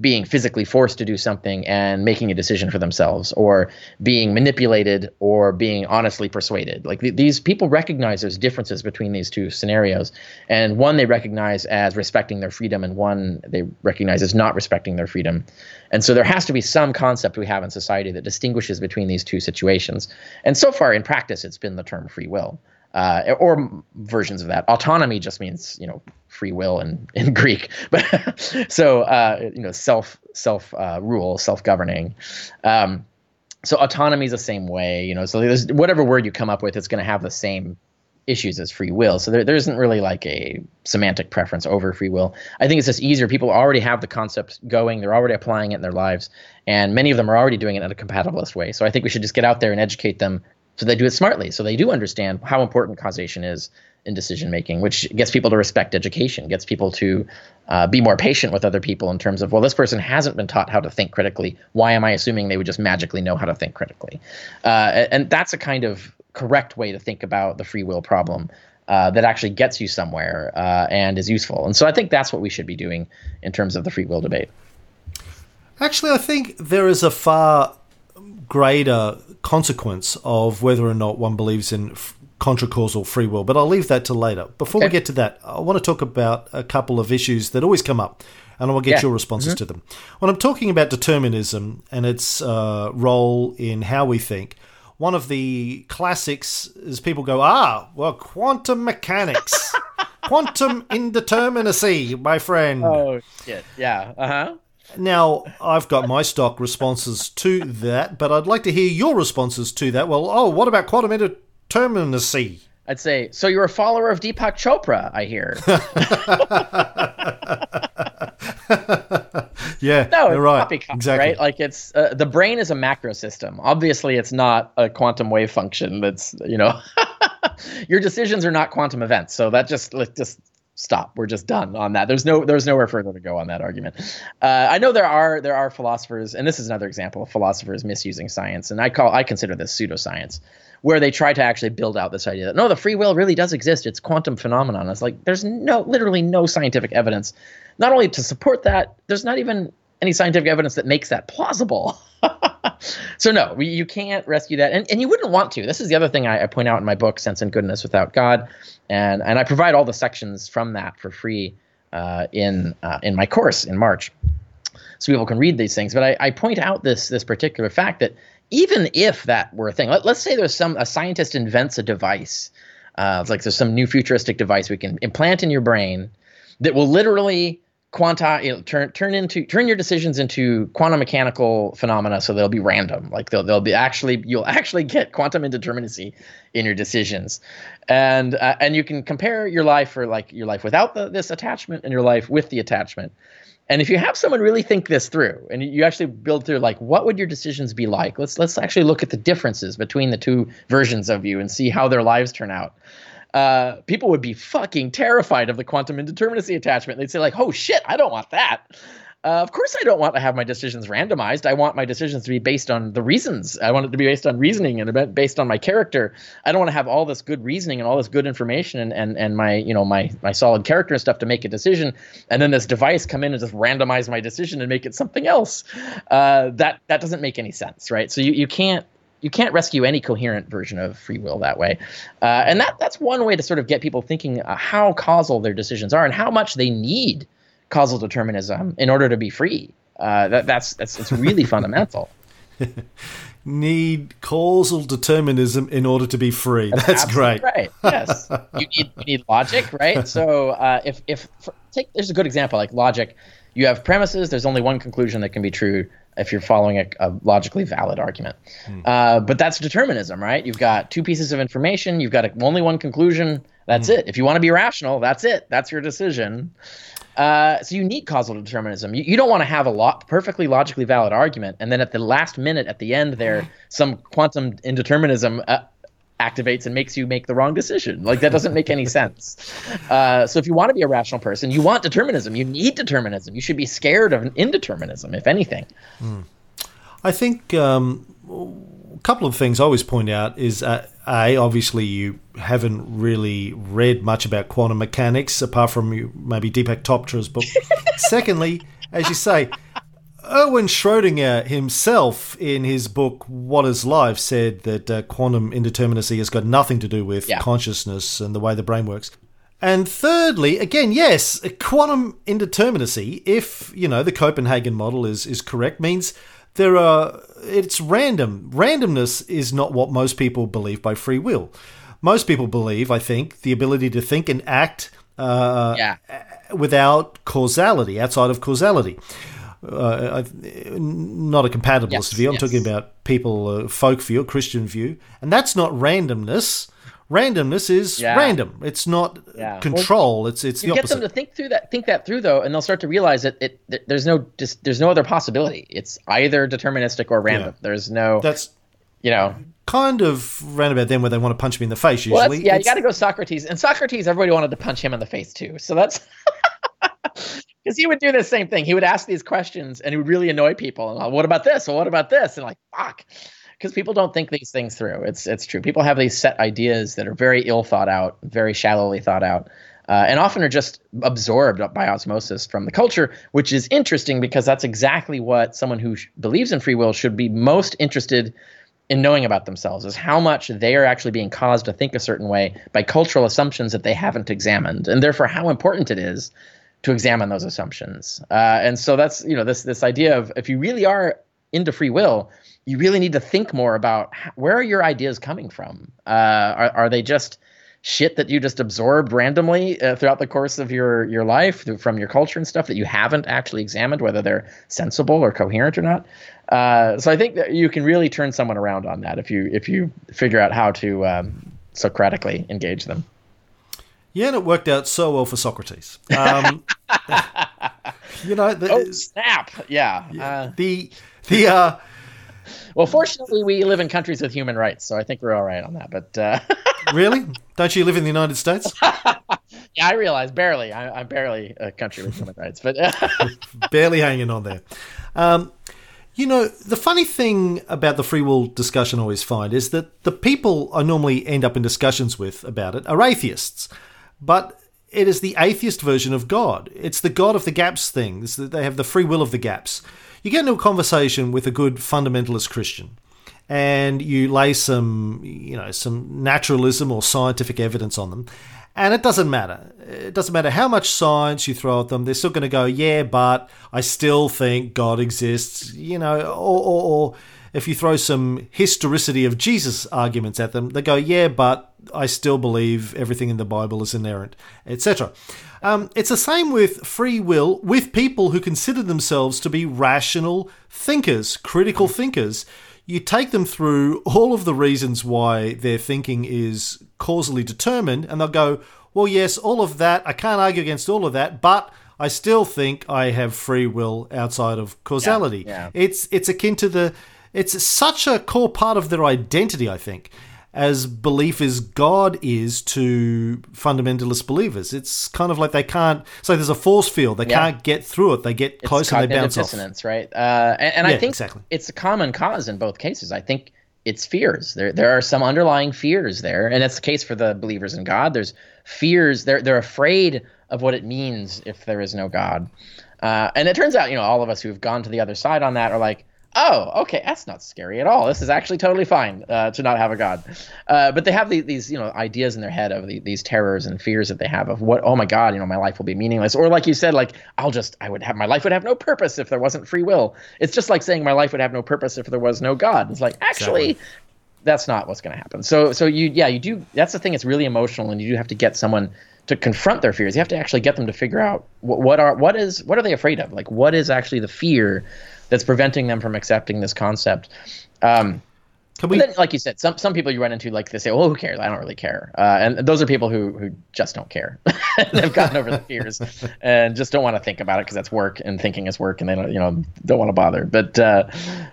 being physically forced to do something and making a decision for themselves, or being manipulated, or being honestly persuaded. Like th these people recognize those differences between these two scenarios. And one they recognize as respecting their freedom, and one they recognize as not respecting their freedom. And so there has to be some concept we have in society that distinguishes between these two situations. And so far in practice, it's been the term free will. Uh, or versions of that. Autonomy just means, you know, free will in, in Greek. But so, uh, you know, self, self uh, rule, self-governing. Um, so autonomy is the same way, you know, so there's, whatever word you come up with, it's going to have the same issues as free will. So there, there isn't really like a semantic preference over free will. I think it's just easier. People already have the concepts going. They're already applying it in their lives. And many of them are already doing it in a compatibilist way. So I think we should just get out there and educate them, so they do it smartly, so they do understand how important causation is in decision-making, which gets people to respect education, gets people to uh, be more patient with other people in terms of, well, this person hasn't been taught how to think critically. Why am I assuming they would just magically know how to think critically? Uh, and that's a kind of correct way to think about the free will problem uh, that actually gets you somewhere uh, and is useful. And so I think that's what we should be doing in terms of the free will debate. Actually, I think there is a far greater consequence of whether or not one believes in contracausal free will, but I'll leave that to later. Before okay. we get to that, I want to talk about a couple of issues that always come up, and I will get yeah. your responses mm-hmm. to them. When I'm talking about determinism and its uh, role in how we think, one of the classics is people go, ah, well, quantum mechanics, quantum indeterminacy, my friend. Oh, shit, yeah, uh-huh. Now, I've got my stock responses to that, but I'd like to hear your responses to that. Well, oh, what about quantum indeterminacy? I'd say, so you're a follower of Deepak Chopra, I hear. yeah, no, you're right. Copycat, exactly. Right? Like it's uh, the brain is a macro system. Obviously, it's not a quantum wave function. That's, you know, your decisions are not quantum events. So that just let's just. Stop. We're just done on that. There's no, there's nowhere further to go on that argument. Uh, I know there are, there are philosophers, and this is another example of philosophers misusing science. And I call, I consider this pseudoscience, where they try to actually build out this idea that no, the free will really does exist. It's quantum phenomenon. It's like, there's no, literally no scientific evidence, not only to support that, there's not even any scientific evidence that makes that plausible. So no, you can't rescue that. And, and you wouldn't want to. This is the other thing I, I point out in my book, Sense and Goodness Without God. And, and I provide all the sections from that for free uh, in uh, in my course in March. So people can read these things. But I, I point out this, this particular fact that even if that were a thing, let, let's say there's some a scientist invents a device. Uh, it's like there's some new futuristic device we can implant in your brain that will literally Quanta, you know, turn turn into turn your decisions into quantum mechanical phenomena, so they'll be random. Like they'll they'll be actually you'll actually get quantum indeterminacy in your decisions, and uh, and you can compare your life for like your life without the, this attachment and your life with the attachment. And if you have someone really think this through, and you actually build through like what would your decisions be like? Let's let's actually look at the differences between the two versions of you and see how their lives turn out. Uh, people would be fucking terrified of the quantum indeterminacy attachment. They'd say like, oh shit, I don't want that. Uh, of course I don't want to have my decisions randomized. I want my decisions to be based on the reasons. I want it to be based on reasoning and based on my character. I don't want to have all this good reasoning and all this good information and, and, and my, you know, my, my solid character and stuff to make a decision. And then this device come in and just randomize my decision and make it something else. Uh, that, that doesn't make any sense, right? So you, you can't, You can't rescue any coherent version of free will that way. Uh, and that that's one way to sort of get people thinking uh, how causal their decisions are and how much they need causal determinism in order to be free. Uh, that, that's, that's, that's really fundamental. Need causal determinism in order to be free. That's, that's great. Right. Yes. You need, you need logic, right? So uh, if, if for, take, there's a good example, like logic. You have premises. There's only one conclusion that can be true if you're following a, a logically valid argument. Mm. Uh, but that's determinism, right? You've got two pieces of information. You've got a, only one conclusion. That's mm. it. If you want to be rational, that's it. That's your decision. Uh, so you need causal determinism. You, you don't want to have a lo- perfectly logically valid argument, and then at the last minute, at the end there, some quantum indeterminism uh, activates and makes you make the wrong decision. Like that doesn't make any sense. Uh, so if you want to be a rational person, you want determinism. You need determinism. You should be scared of indeterminism, if anything. Mm. I think um, a couple of things I always point out is, uh, A, obviously you haven't really read much about quantum mechanics, apart from maybe Deepak Chopra's book. Secondly, as you say, Erwin Schrödinger himself, in his book What is Life, said that uh, quantum indeterminacy has got nothing to do with yeah. consciousness and the way the brain works. And thirdly, again, yes, quantum indeterminacy, if, you know, the Copenhagen model is, is correct, means there are, it's random. Randomness is not what most people believe by free will. Most people believe, I think, the ability to think and act uh, yeah. without causality, outside of causality. Uh, not a compatibilist yes, view. I'm yes. talking about people, uh, folk view, Christian view. And that's not randomness. Randomness is yeah. random. It's not yeah. control. Well, it's it's the opposite. You get them to think through that, think that through though, and they'll start to realize that it, it there's no just, there's no other possibility. It's either deterministic or random. Yeah. There's no that's you know kind of roundabout then where they want to punch me in the face. Usually, well, yeah, it's, you got to go Socrates, and Socrates everybody wanted to punch him in the face too. So that's because he would do the same thing. He would ask these questions, and he would really annoy people. And like, what about this? Well, what about this? And like, fuck. Because people don't think these things through. It's it's true. People have these set ideas that are very ill thought out, very shallowly thought out, uh, and often are just absorbed by osmosis from the culture, which is interesting because that's exactly what someone who sh- believes in free will should be most interested in knowing about themselves, is how much they are actually being caused to think a certain way by cultural assumptions that they haven't examined, and therefore how important it is to examine those assumptions. Uh, and so that's, you know, this this idea of if you really are into free will, you really need to think more about where are your ideas coming from? Uh, are, are they just shit that you just absorbed randomly uh, throughout the course of your, your life through, from your culture and stuff that you haven't actually examined, whether they're sensible or coherent or not? Uh, so I think that you can really turn someone around on that if you if you figure out how to um, Socratically engage them. Yeah, and it worked out so well for Socrates. Um, you know, the, oh, snap. Yeah. Uh, the the uh, Well, fortunately, we live in countries with human rights, so I think we're all right on that. But uh... Really? Don't you live in the United States? Yeah, I realize. Barely. I, I'm barely a country with human rights. but Barely hanging on there. Um, you know, the funny thing about the free will discussion I always find is that the people I normally end up in discussions with about it are atheists. But it is the atheist version of God. It's the God of the gaps thing. They have the free will of the gaps. You get into a conversation with a good fundamentalist Christian and you lay some, you know, some naturalism or scientific evidence on them, and it doesn't matter. It doesn't matter how much science you throw at them. They're still going to go, yeah, but I still think God exists, you know, or, or, or if you throw some historicity of Jesus arguments at them, they go, yeah, but I still believe everything in the Bible is inerrant, et cetera. Um, it's the same with free will with people who consider themselves to be rational thinkers, critical thinkers. You take them through all of the reasons why their thinking is causally determined, and they'll go, well, yes, all of that, I can't argue against all of that, but I still think I have free will outside of causality. Yeah, yeah. It's it's akin to the... It's such a core part of their identity, I think, as belief is God is to fundamentalist believers. It's kind of like they can't – so there's a force field. They yeah. can't get through it. They get it's close and they bounce off. It's cognitive dissonance, right? Uh, and and yeah, I think exactly. It's a common cause in both cases. I think it's fears. There there are some underlying fears there, and that's the case for the believers in God. There's fears. They're, they're afraid of what it means if there is no God. Uh, and it turns out, you know, all of us who have gone to the other side on that are like, oh, okay, that's not scary at all. This is actually totally fine uh, to not have a God. Uh, but they have the, these, you know, ideas in their head of the, these terrors and fears that they have of what, oh my God, you know, my life will be meaningless. Or like you said, like I'll just, I would have, my life would have no purpose if there wasn't free will. It's just like saying my life would have no purpose if there was no God. It's like, actually, that's not what's going to happen. So, so you, yeah, you do. That's the thing. It's really emotional, and you do have to get someone to confront their fears. You have to actually get them to figure out what, what are, what is, what are they afraid of? Like, what is actually the fear that's preventing them from accepting this concept. Um, Can we- then, like you said, some some people you run into, like they say, "Oh, who cares? I don't really care." Uh, and those are people who who just don't care. They've gotten over the fears and just don't want to think about it because that's work, and thinking is work, and they don't you know don't want to bother. But uh,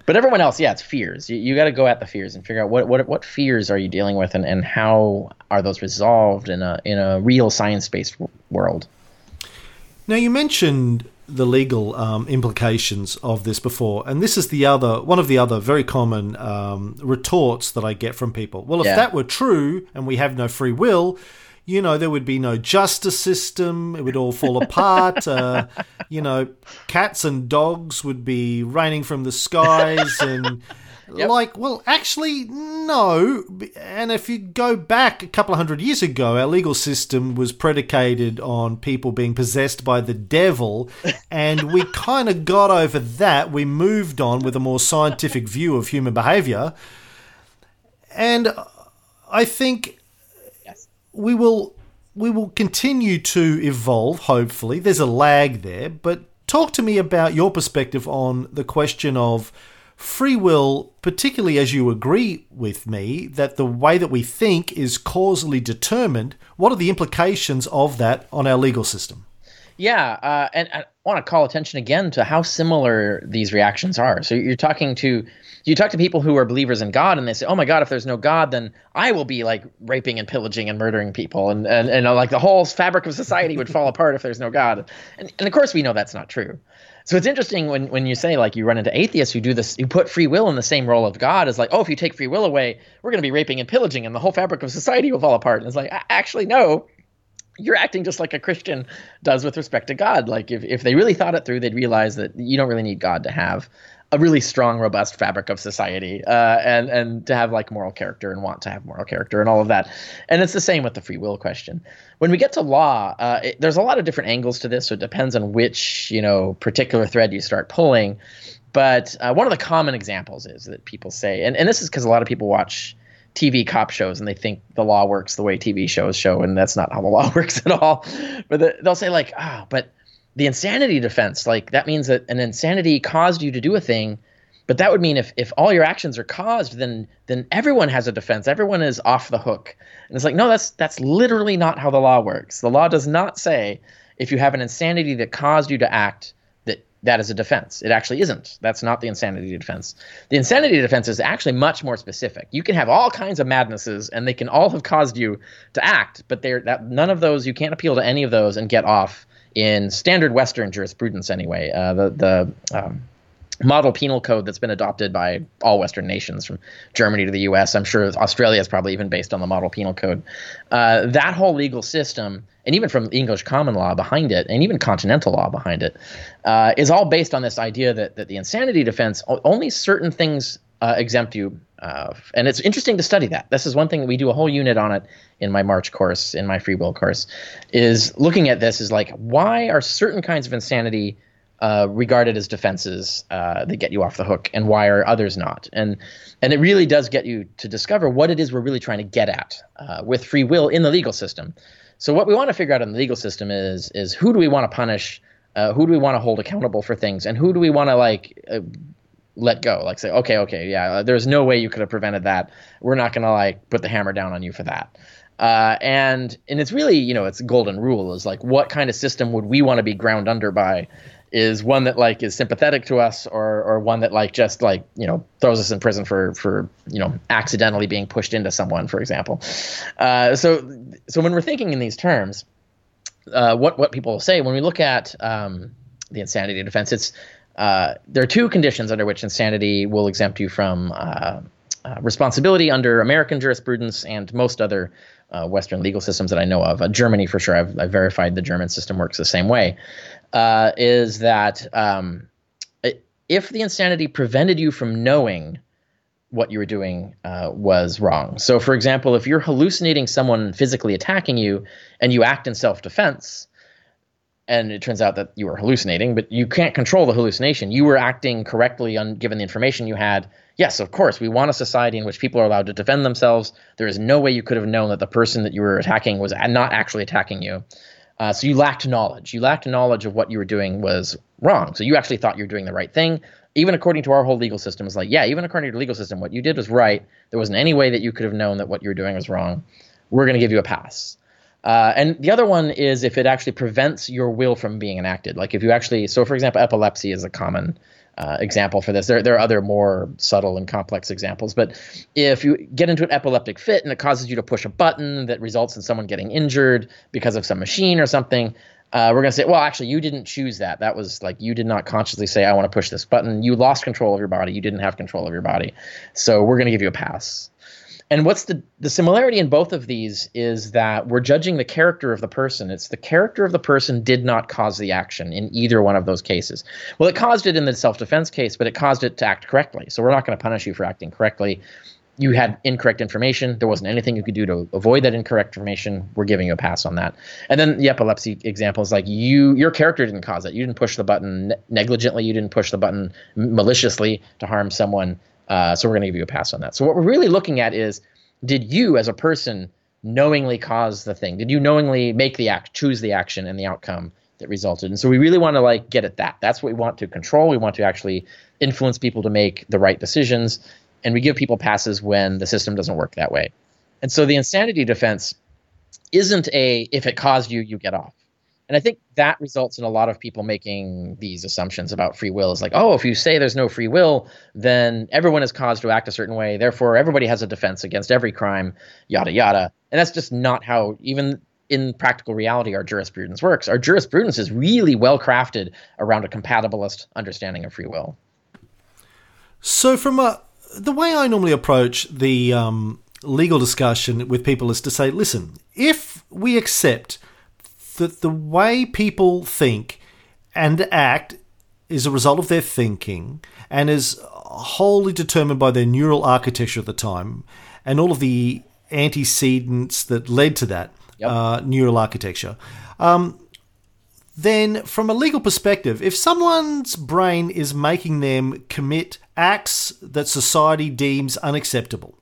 but everyone else, yeah, it's fears. You, you got to go at the fears and figure out what what what fears are you dealing with, and, and how are those resolved in a in a real science-based world. Now you mentioned the legal um, implications of this before, and this is the other one of the other very common um, retorts that I get from people. Well, if yeah. that were true and we have no free will, you know, there would be no justice system. It would all fall apart. Uh, you know, cats and dogs would be raining from the skies and... Yep. Like, well, actually, no. And if you go back a couple of hundred years ago, our legal system was predicated on people being possessed by the devil, and we kind of got over that. We moved on with a more scientific view of human behavior, and I think yes. we will we will continue to evolve, hopefully. There's a lag there, but talk to me about your perspective on the question of free will, particularly as you agree with me that the way that we think is causally determined. What are the implications of that on our legal system? Yeah, uh, and I want to call attention again to how similar these reactions are. So you're talking to you talk to people who are believers in God, and they say, "Oh my God, if there's no God, then I will be like raping and pillaging and murdering people, and and, and like the whole fabric of society would fall apart if there's no God." And, and of course, we know that's not true. So it's interesting when, when you say, like, you run into atheists who do this, who put free will in the same role of God as like, oh, if you take free will away, we're going to be raping and pillaging and the whole fabric of society will fall apart. And it's like, actually, no, you're acting just like a Christian does with respect to God. Like if, if they really thought it through, they'd realize that you don't really need God to have a really strong, robust fabric of society uh, and, and to have like moral character and want to have moral character and all of that. And it's the same with the free will question. When we get to law, uh, it, there's a lot of different angles to this, so it depends on which, you know, particular thread you start pulling. But uh, one of the common examples is that people say, and, and this is because a lot of people watch T V cop shows and they think the law works the way T V shows show, and that's not how the law works at all. But the, they'll say like, ah, oh, but the insanity defense, like that means that an insanity caused you to do a thing. But that would mean if, if all your actions are caused, then then everyone has a defense. Everyone is off the hook. And it's like, no, that's that's literally not how the law works. The law does not say if you have an insanity that caused you to act, that that is a defense. It actually isn't. That's not the insanity defense. The insanity defense is actually much more specific. You can have all kinds of madnesses, and they can all have caused you to act, but they're, that none of those, you can't appeal to any of those and get off in standard Western jurisprudence anyway. Uh, the the um, Model Penal Code that's been adopted by all Western nations from Germany to the U S. I'm sure Australia is probably even based on the Model Penal Code. Uh, that whole legal system, and even from English common law behind it, and even continental law behind it, uh, is all based on this idea that, that the insanity defense, only certain things uh, exempt you. Uh, and it's interesting to study that. This is one thing that we do a whole unit on it in my March course, in my free will course, is looking at this is like, why are certain kinds of insanity Uh, regarded as defenses uh, that get you off the hook, and why are others not? And and it really does get you to discover what it is we're really trying to get at uh, with free will in the legal system. So what we want to figure out in the legal system is is who do we want to punish, uh, who do we want to hold accountable for things, and who do we want to like uh, let go? Like say, okay, okay, yeah, there's no way you could have prevented that. We're not going to like put the hammer down on you for that. Uh, and and it's really, you know, it's golden rule is like, what kind of system would we want to be ground under by? Is one that like is sympathetic to us, or or one that like just like, you know, throws us in prison for for you know accidentally being pushed into someone, for example. Uh, so so when we're thinking in these terms, uh, what what people say when we look at um, the insanity defense, it's uh, there are two conditions under which insanity will exempt you from uh, uh, responsibility under American jurisprudence and most other uh, Western legal systems that I know of. Uh, Germany for sure. I've, I've verified the German system works the same way. Uh, is that um, if the insanity prevented you from knowing what you were doing uh, was wrong. So, for example, if you're hallucinating someone physically attacking you and you act in self-defense, and it turns out that you were hallucinating, but you can't control the hallucination. You were acting correctly on, given the information you had. Yes, of course, we want a society in which people are allowed to defend themselves. There is no way you could have known that the person that you were attacking was not actually attacking you. Uh, so you lacked knowledge. You lacked knowledge of what you were doing was wrong. So you actually thought you were doing the right thing. Even according to our whole legal system, it's like, yeah, even according to the legal system, what you did was right. There wasn't any way that you could have known that what you were doing was wrong. We're going to give you a pass. Uh, and the other one is if it actually prevents your will from being enacted. Like if you actually, so for example, epilepsy is a common uh, example for this. There, there are other more subtle and complex examples. But if you get into an epileptic fit and it causes you to push a button that results in someone getting injured because of some machine or something, uh, we're going to say, well, actually, you didn't choose that. That was like, you did not consciously say, I want to push this button. You lost control of your body. You didn't have control of your body. So we're going to give you a pass. And what's the, the similarity in both of these is that we're judging the character of the person. It's the character of the person did not cause the action in either one of those cases. Well, it caused it in the self-defense case, but it caused it to act correctly. So we're not going to punish you for acting correctly. You had incorrect information. There wasn't anything you could do to avoid that incorrect information. We're giving you a pass on that. And then the epilepsy example is like you, your character didn't cause it. You didn't push the button negligently. You didn't push the button maliciously to harm someone. Uh, so we're going to give you a pass on that. So what we're really looking at is, did you as a person knowingly cause the thing? Did you knowingly make the act, choose the action and the outcome that resulted? And so we really want to like get at that. That's what we want to control. We want to actually influence people to make the right decisions. And we give people passes when the system doesn't work that way. And so the insanity defense isn't a, if it caused you, you get off. And I think that results in a lot of people making these assumptions about free will. It's like, oh, if you say there's no free will, then everyone is caused to act a certain way. Therefore, everybody has a defense against every crime, yada, yada. And that's just not how, even in practical reality, our jurisprudence works. Our jurisprudence is really well crafted around a compatibilist understanding of free will. So from a, the way I normally approach the um, legal discussion with people is to say, listen, if we accept that the way people think and act is a result of their thinking and is wholly determined by their neural architecture at the time and all of the antecedents that led to that yep. uh, neural architecture, um, then from a legal perspective, if someone's brain is making them commit acts that society deems unacceptable,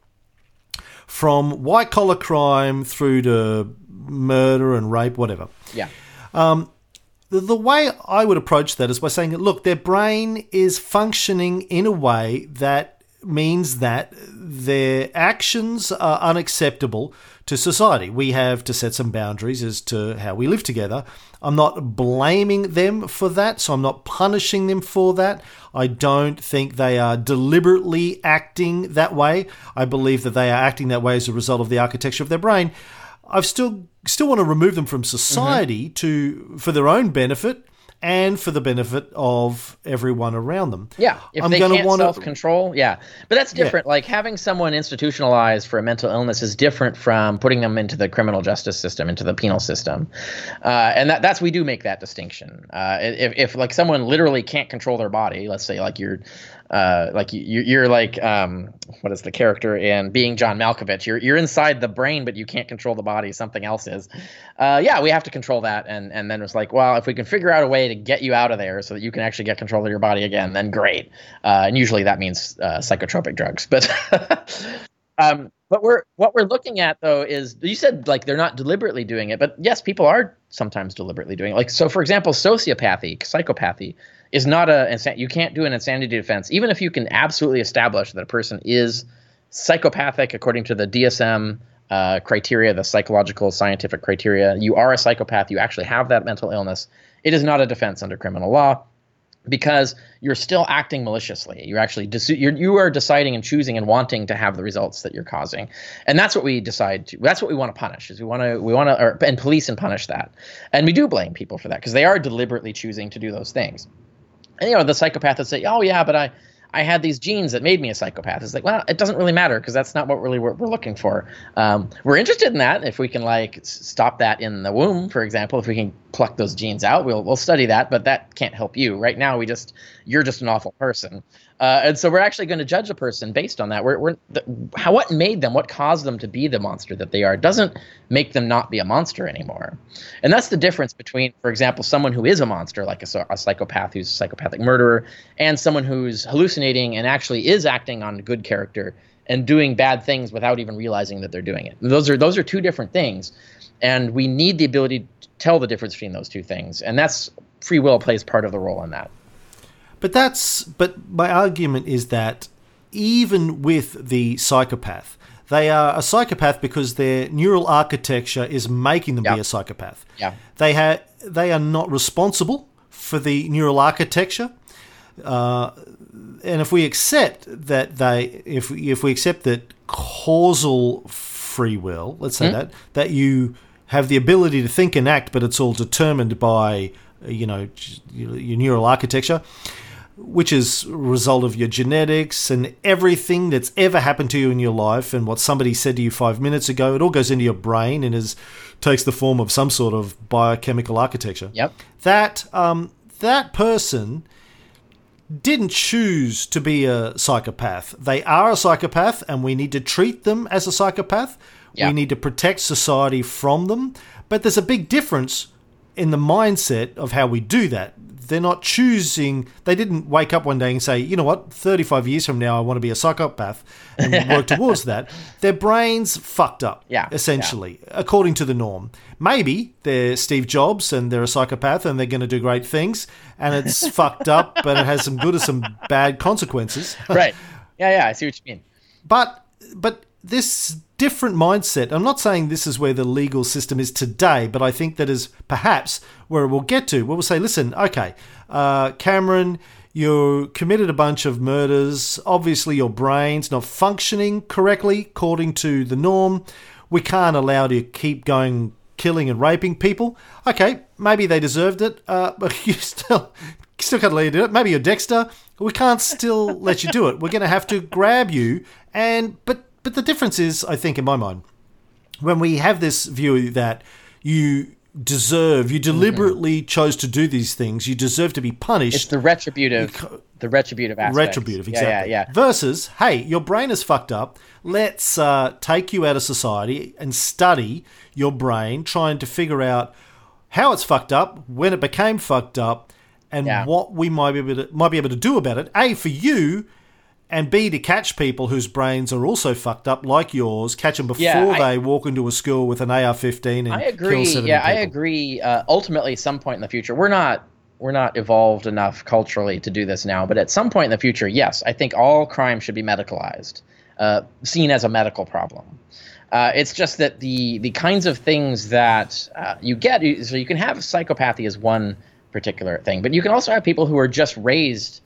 from white-collar crime through to murder and rape, whatever. Yeah. Um, the, the way I would approach that is by saying, look, their brain is functioning in a way that means that their actions are unacceptable to society. We have to set some boundaries as to how we live together. I'm not blaming them for that, so I'm not punishing them for that. I don't think they are deliberately acting that way. I believe that they are acting that way as a result of the architecture of their brain. I've still still want to remove them from society mm-hmm. to for their own benefit and for the benefit of everyone around them. Yeah, if I'm they can't want self-control, to, yeah. But that's different. Yeah. Like having someone institutionalized for a mental illness is different from putting them into the criminal justice system, into the penal system. Uh, and that, that's we do make that distinction. Uh, if, if like someone literally can't control their body, let's say like you're Uh, like you, you're like um, what is the character in Being John Malkovich? You're you're inside the brain, but you can't control the body. Something else is. Uh, yeah, we have to control that. And and then it's like, well, if we can figure out a way to get you out of there so that you can actually get control of your body again, then great. Uh, and usually that means uh, psychotropic drugs. But um, but we're what we're looking at though is you said like they're not deliberately doing it, but yes, people are sometimes deliberately doing it. Like so, for example, sociopathy, psychopathy. Is not a you can't do an insanity defense, even if you can absolutely establish that a person is psychopathic according to the D S M uh, criteria, the psychological scientific criteria. You are a psychopath. You actually have that mental illness. It is not a defense under criminal law because you're still acting maliciously. You're actually de- you're, you are deciding and choosing and wanting to have the results that you're causing, and that's what we decide. To, that's what we want to punish. Is we want to we want to or, and police and punish that, and we do blame people for that because they are deliberately choosing to do those things. And, you know, the psychopath would say, oh, yeah, but I, I had these genes that made me a psychopath. It's like, well, it doesn't really matter because that's not what really we're, we're looking for. Um, we're interested in that. If we can, like, stop that in the womb, for example, if we can pluck those genes out, we'll we'll study that. But that can't help you. Right now, we just you're just an awful person. Uh, and so we're actually going to judge a person based on that. We're, we're the, how what made them, what caused them to be the monster that they are, doesn't make them not be a monster anymore. And that's the difference between, for example, someone who is a monster, like a, a psychopath who's a psychopathic murderer, and someone who's hallucinating and actually is acting on good character and doing bad things without even realizing that they're doing it. And those are those are two different things, and we need the ability to tell the difference between those two things. And that's free will plays part of the role in that. But that's but my argument is that even with the psychopath, they are a psychopath because their neural architecture is making them yeah. be a psychopath. Yeah. They ha- they are not responsible for the neural architecture. Uh, and if we accept that they if we, if we accept that causal free will, let's say mm-hmm. that that you have the ability to think and act, but it's all determined by you know your neural architecture. which is a result of your genetics and everything that's ever happened to you in your life and what somebody said to you five minutes ago. It all goes into your brain and is takes the form of some sort of biochemical architecture. Yep. That um, that person didn't choose to be a psychopath. They are a psychopath, and we need to treat them as a psychopath. Yep. We need to protect society from them. But there's a big difference in the mindset of how we do that. They're not choosing. They didn't wake up one day and say, you know what, thirty-five years from now, I want to be a psychopath and work towards that. Their brain's fucked up, yeah, essentially, yeah. according to the norm. Maybe they're Steve Jobs and they're a psychopath and they're going to do great things and it's fucked up and it has some good or some bad consequences. Right. Yeah, yeah, I see what you mean. But but this different mindset, I'm not saying this is where the legal system is today, but I think that is perhaps where it will get to, where we'll say, listen, okay, uh, Cameron, you committed a bunch of murders. Obviously, your brain's not functioning correctly according to the norm. We can't allow you to keep going killing and raping people. Okay, maybe they deserved it, uh, but you still... Still can't let you do it. Maybe you're Dexter. We can't still let you do it. We're going to have to grab you. And but but the difference is, I think, in my mind, when we have this view that you deserve, you deliberately mm. chose to do these things, you deserve to be punished. It's the retributive, you, the retributive aspect. Retributive, exactly. Yeah, yeah, yeah. Versus, hey, your brain is fucked up. Let's uh, take you out of society and study your brain, trying to figure out how it's fucked up, when it became fucked up, and yeah. what we might be, able to, might be able to do about it, A, for you, and B, to catch people whose brains are also fucked up like yours, catch them before yeah, I, they walk into a school with an A R fifteen and I agree. kill seventy yeah, people. I agree. Uh, ultimately, some point in the future, we're not we're not evolved enough culturally to do this now, but at some point in the future, yes, I think all crime should be medicalized, uh, seen as a medical problem. Uh, it's just that the, the kinds of things that uh, you get, so you can have psychopathy as one particular thing, but you can also have people who are just raised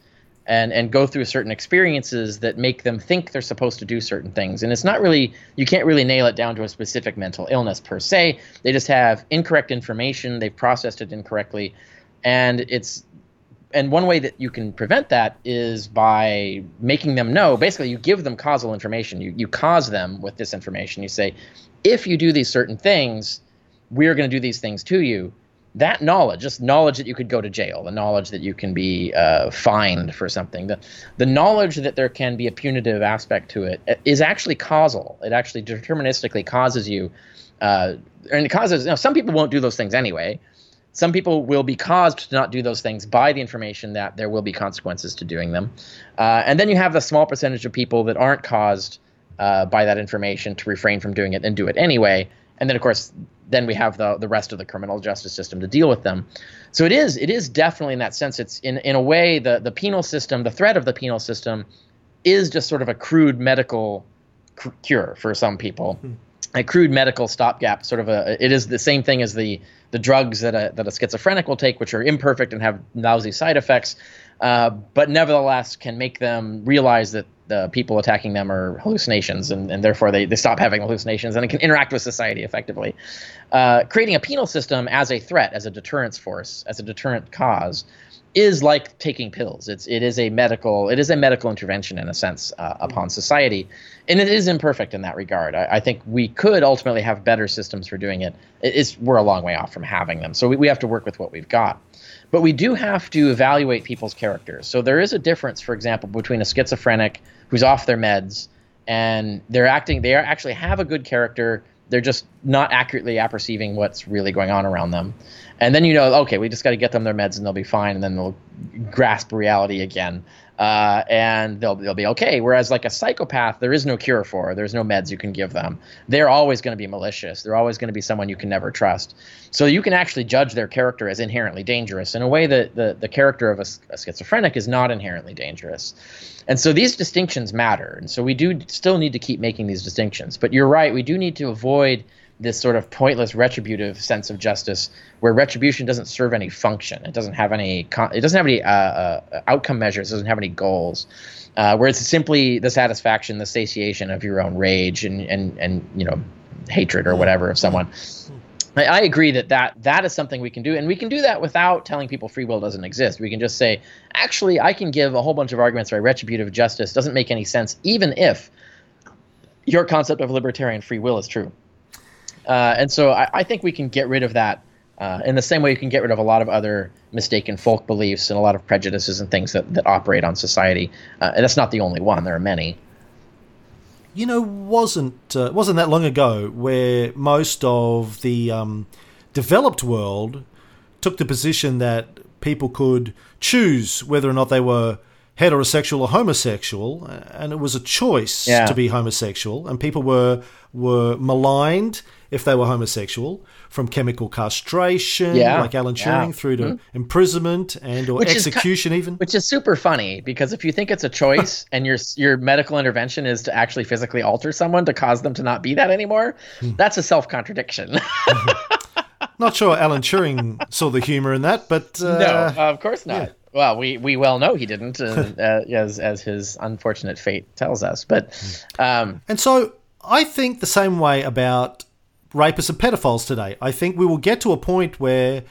and and go through certain experiences that make them think they're supposed to do certain things, and it's not really, you can't really nail it down to a specific mental illness per se. They just have incorrect information, they've processed it incorrectly, and it's and one way that you can prevent that is by making them know, basically you give them causal information, you you cause them with this information. You say, if you do these certain things, we're going to do these things to you. That knowledge, just knowledge that you could go to jail, the knowledge that you can be uh, fined for something, the, the knowledge that there can be a punitive aspect to it is actually causal. It actually deterministically causes you, uh, and it causes, you know, some people won't do those things anyway. Some people will be caused to not do those things by the information that there will be consequences to doing them. Uh, and then you have the small percentage of people that aren't caused uh, by that information to refrain from doing it and do it anyway. And then, of course, then we have the the rest of the criminal justice system to deal with them. So it is it is definitely in that sense. It's in in a way the the penal system, the threat of the penal system, is just sort of a crude medical cr- cure for some people, mm-hmm. a crude medical stopgap. Sort of a it is the same thing as the the drugs that a that a schizophrenic will take, which are imperfect and have lousy side effects, uh, but nevertheless can make them realize that the people attacking them are hallucinations, and, and therefore they, they stop having hallucinations and it can interact with society effectively. Uh, creating a penal system as a threat, as a deterrence force, as a deterrent cause, is like taking pills. It's it is a medical it is a medical intervention in a sense uh, upon society, and it is imperfect in that regard. I, I think we could ultimately have better systems for doing it. It's we're a long way off from having them, so we, we have to work with what we've got. But we do have to evaluate people's characters. So there is a difference, for example, between a schizophrenic who's off their meds and they're acting they are actually have a good character. They're just not accurately apperceiving what's really going on around them. And then you know, okay, we just got to get them their meds and they'll be fine, and then they'll grasp reality again, uh, and they'll they'll be okay. Whereas like a psychopath, there is no cure for. There's no meds you can give them. They're always going to be malicious. They're always going to be someone you can never trust. So you can actually judge their character as inherently dangerous in a way that the, the character of a, a schizophrenic is not inherently dangerous. And so these distinctions matter. And so we do still need to keep making these distinctions. But you're right, we do need to avoid this sort of pointless retributive sense of justice where retribution doesn't serve any function. It doesn't have any con- it doesn't have any uh, uh, outcome measures. It doesn't have any goals, uh, where it's simply the satisfaction, the satiation of your own rage and, and, and you know, hatred or whatever of someone. I, I agree that, that that is something we can do, and we can do that without telling people free will doesn't exist. We can just say, actually, I can give a whole bunch of arguments why retributive justice doesn't make any sense, even if your concept of libertarian free will is true. Uh, and so I, I think we can get rid of that uh, in the same way you can get rid of a lot of other mistaken folk beliefs and a lot of prejudices and things that, that operate on society. Uh, and that's not the only one. There are many. You know, wasn't uh, wasn't that long ago where most of the um, developed world took the position that people could choose whether or not they were heterosexual or homosexual, and it was a choice yeah. to be homosexual, and people were were maligned if they were homosexual, from chemical castration, yeah. like Alan Turing, yeah. through to mm-hmm. imprisonment and or which execution, is, even which is super funny because if you think it's a choice and your your medical intervention is to actually physically alter someone to cause them to not be that anymore, mm. that's a self-contradiction. Not sure Alan Turing saw the humor in that, but uh, no, of course not. Yeah. Well, we, we well know he didn't, uh, uh, as as his unfortunate fate tells us. But um, and so I think the same way about rapists and pedophiles today. I think we will get to a point where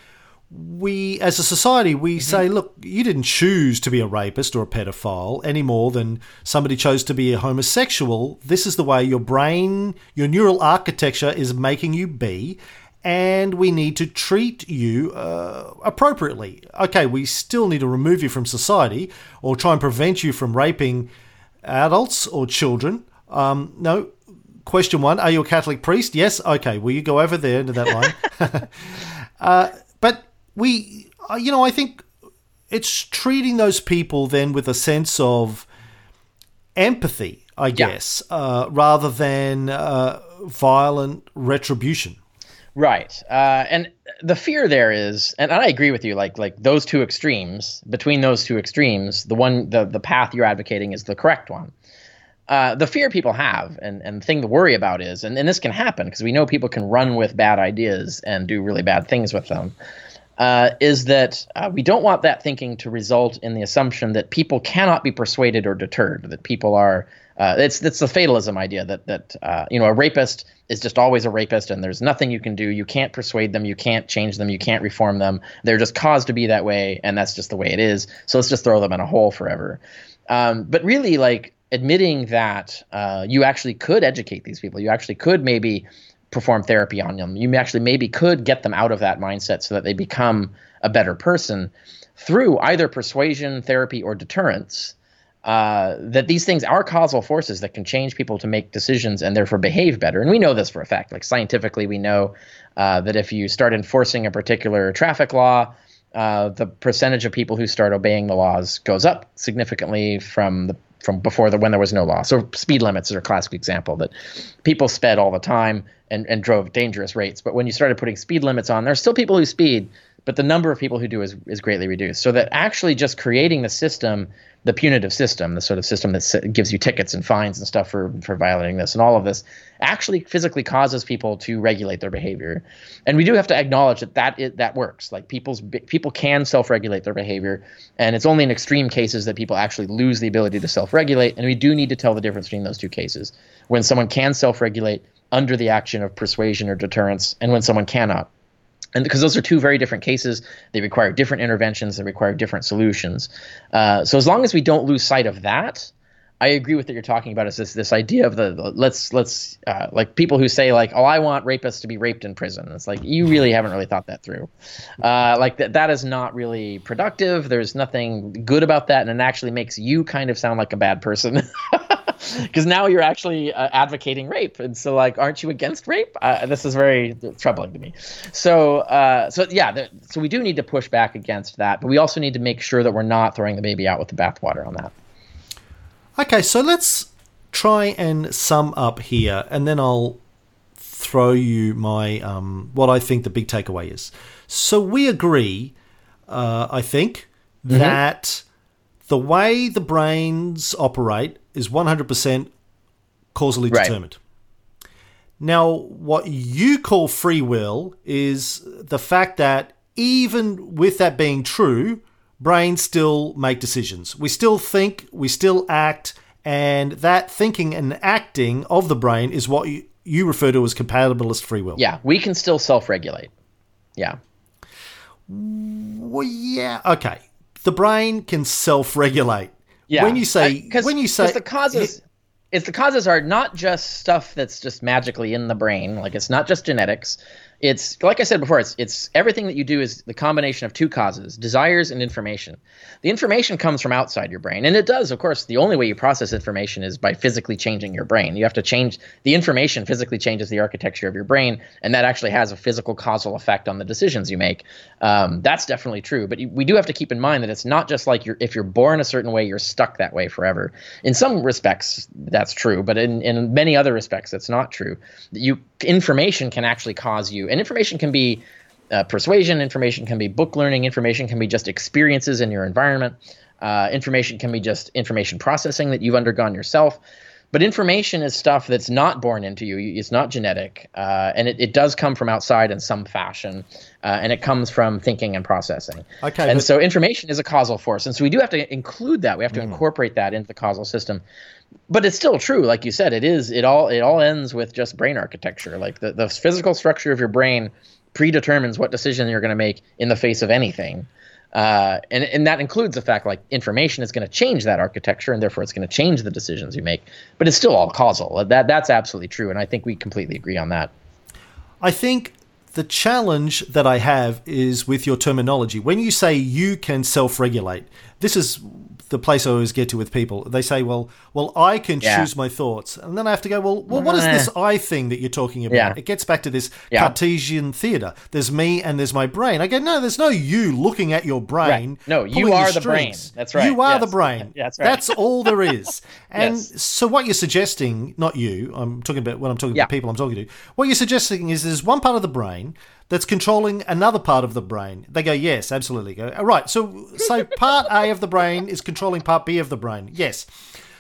we, as a society, we mm-hmm. say, look, you didn't choose to be a rapist or a pedophile any more than somebody chose to be a homosexual. This is the way your brain, your neural architecture is making you be, and we need to treat you uh, appropriately. Okay, we still need to remove you from society or try and prevent you from raping adults or children. Um, no. Question one, are you a Catholic priest? Yes. Okay, well, you go over there into that line. uh, but we, you know, I think it's treating those people then with a sense of empathy, I guess, yeah. uh, rather than uh, violent retribution. Right. Uh, and the fear there is, and I agree with you, like like those two extremes, between those two extremes, the one, the, the path you're advocating is the correct one. Uh, the fear people have and, and the thing to worry about is, and, and this can happen because we know people can run with bad ideas and do really bad things with them, uh, is that uh, we don't want that thinking to result in the assumption that people cannot be persuaded or deterred, that people are uh, – it's it's the fatalism idea that, that uh, you know, a rapist is just always a rapist and there's nothing you can do. You can't persuade them. You can't change them. You can't reform them. They're just caused to be that way, and that's just the way it is. So let's just throw them in a hole forever. Um, but really, like – admitting that uh, you actually could educate these people, you actually could maybe perform therapy on them, you actually maybe could get them out of that mindset so that they become a better person through either persuasion, therapy, or deterrence, uh, that these things are causal forces that can change people to make decisions and therefore behave better. And we know this for a fact. Like scientifically, we know uh, that if you start enforcing a particular traffic law, uh, the percentage of people who start obeying the laws goes up significantly from the from before the, when there was no law. So speed limits is a classic example that people sped all the time and, and drove dangerous rates. But when you started putting speed limits on, there's still people who speed, but the number of people who do is, is greatly reduced. So that actually just creating the system, the punitive system, the sort of system that gives you tickets and fines and stuff for, for violating this and all of this, actually physically causes people to regulate their behavior. And we do have to acknowledge that that, is, that works. Like people's people can self-regulate their behavior, and it's only in extreme cases that people actually lose the ability to self-regulate. And we do need to tell the difference between those two cases, when someone can self-regulate under the action of persuasion or deterrence and when someone cannot. And because those are two very different cases, they require different interventions, they require different solutions. Uh, so as long as we don't lose sight of that, I agree with what you're talking about. Is this this idea of the, the let's let's uh, like people who say like, oh, I want rapists to be raped in prison. It's like you really haven't really thought that through. Uh, like that that is not really productive. There's nothing good about that, and it actually makes you kind of sound like a bad person. Because now you're actually uh, advocating rape, and so like, aren't you against rape? Uh, this is very troubling to me. So, uh, so yeah, th- so we do need to push back against that, but we also need to make sure that we're not throwing the baby out with the bathwater on that. Okay, so let's try and sum up here, and then I'll throw you my um, what I think the big takeaway is. So we agree, uh, I think, mm-hmm. that the way the brains operate is one hundred percent causally right. determined. Now, what you call free will is the fact that even with that being true, brains still make decisions. We still think, we still act, and that thinking and acting of the brain is what you, you refer to as compatibilist free will. Yeah, we can still self-regulate. Yeah. Well, yeah, okay. The brain can self-regulate. Yeah. When you say, I, when you say, the causes, it's the causes are not just stuff that's just magically in the brain. Like, it's not just genetics. It's, like I said before, it's it's everything that you do is the combination of two causes, desires and information. The information comes from outside your brain, and it does, of course. The only way you process information is by physically changing your brain. You have to change – the information physically changes the architecture of your brain, and that actually has a physical causal effect on the decisions you make. Um, that's definitely true, but you, we do have to keep in mind that it's not just like you're, if you're born a certain way, you're stuck that way forever. In some respects, that's true, but in, in many other respects, that's not true. You information can actually cause you – and information can be uh, persuasion, information can be book learning, information can be just experiences in your environment, uh, information can be just information processing that you've undergone yourself. But information is stuff that's not born into you, it's not genetic, uh, and it, it does come from outside in some fashion, uh, and it comes from thinking and processing. Okay, and but- so information is a causal force, and so we do have to include that, we have to mm. incorporate that into the causal system. But it's still true, like you said, it is it all it all ends with just brain architecture. Like the, the physical structure of your brain predetermines what decision you're going to make in the face of anything. Uh, and, and that includes the fact like information is going to change that architecture, and therefore it's going to change the decisions you make. But it's still all causal. That that's absolutely true, and I think we completely agree on that. I think the challenge that I have is with your terminology. When you say you can self-regulate, this is the place I always get to with people. They say, well, well, I can yeah. choose my thoughts. And then I have to go, well, well what is this I thing that you're talking about? Yeah. It gets back to this yeah. Cartesian theater. There's me and there's my brain. I go, no, there's no you looking at your brain. Right. No, you are the, the brain. That's right. You are yes. the brain. Yeah, that's right. That's all there is. And yes. so what you're suggesting, not you, I'm talking about when I'm talking yeah. about people I'm talking to, what you're suggesting is there's one part of the brain that's controlling another part of the brain. They go, yes, absolutely. Go, all right, so so part A of the brain is controlling part B of the brain. Yes.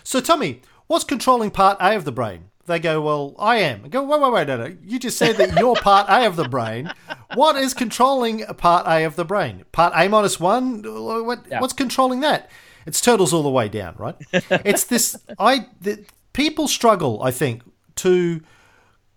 So tell me, what's controlling part A of the brain? They go, well, I am. I go, wait, wait, wait, no, no. You just said that you're part A of the brain. What is controlling part A of the brain? Part A minus one? What, yeah. What's controlling that? It's turtles all the way down, right? It's this, I, the, people struggle, I think, to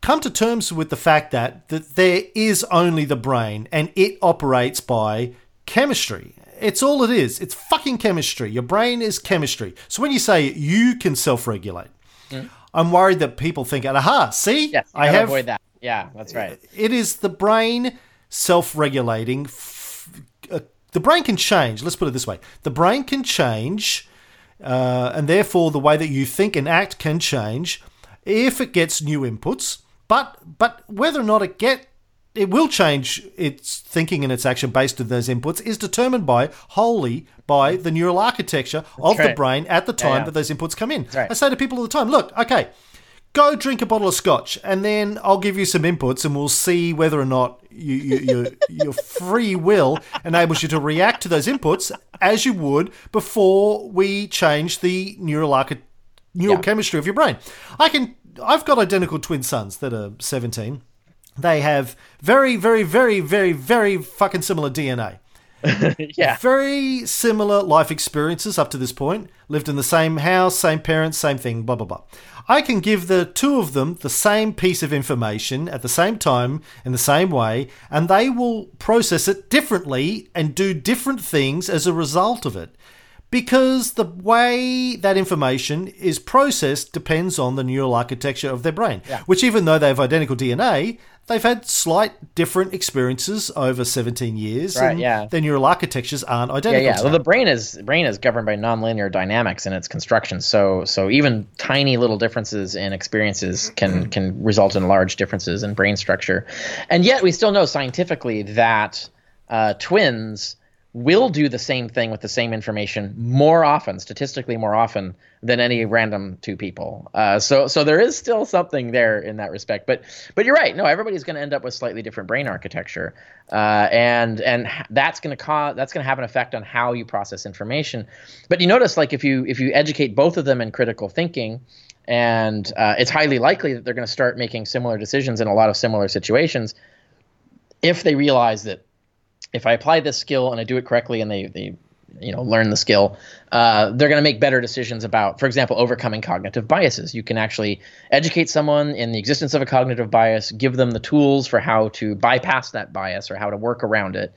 come to terms with the fact that, that there is only the brain and it operates by chemistry. It's all it is. It's fucking chemistry. Your brain is chemistry. So when you say you can self-regulate, mm. I'm worried that people think, aha, see? Yes, I have avoid that. Yeah, that's right. It is the brain self-regulating. The brain can change. Let's put it this way. The brain can change, uh, and therefore the way that you think and act can change if it gets new inputs. But but whether or not it get it will change its thinking and its action based on those inputs is determined by wholly by the neural architecture That's of right. the brain at the time yeah, yeah. that those inputs come in. Right. I say to people all the time, look, okay, go drink a bottle of scotch and then I'll give you some inputs and we'll see whether or not you, you, your, your free will enables you to react to those inputs as you would before we change the neural architecture. Neural yeah. chemistry of your brain. I can. I've got identical twin sons that are seventeen. They have very, very, very, very, very fucking similar D N A. yeah. Very similar life experiences up to this point. Lived in the same house, same parents, same thing. Blah blah blah. I can give the two of them the same piece of information at the same time in the same way, and they will process it differently and do different things as a result of it. Because the way that information is processed depends on the neural architecture of their brain, yeah. which even though they have identical D N A, they've had slight different experiences over seventeen years, right, and yeah. their neural architectures aren't identical. Yeah, yeah. Well, the brain is the brain is governed by nonlinear dynamics in its construction, so so even tiny little differences in experiences can, can result in large differences in brain structure. And yet we still know scientifically that uh, twins will do the same thing with the same information more often, statistically more often, than any random two people. Uh, so so there is still something there in that respect. But but you're right. No, everybody's going to end up with slightly different brain architecture. Uh, and and that's going to cause that's going to have an effect on how you process information. But you notice, like, if you if you educate both of them in critical thinking, and uh, it's highly likely that they're going to start making similar decisions in a lot of similar situations if they realize that, if I apply this skill and I do it correctly and they, they you know, learn the skill, uh, they're going to make better decisions about, for example, overcoming cognitive biases. You can actually educate someone in the existence of a cognitive bias, give them the tools for how to bypass that bias or how to work around it,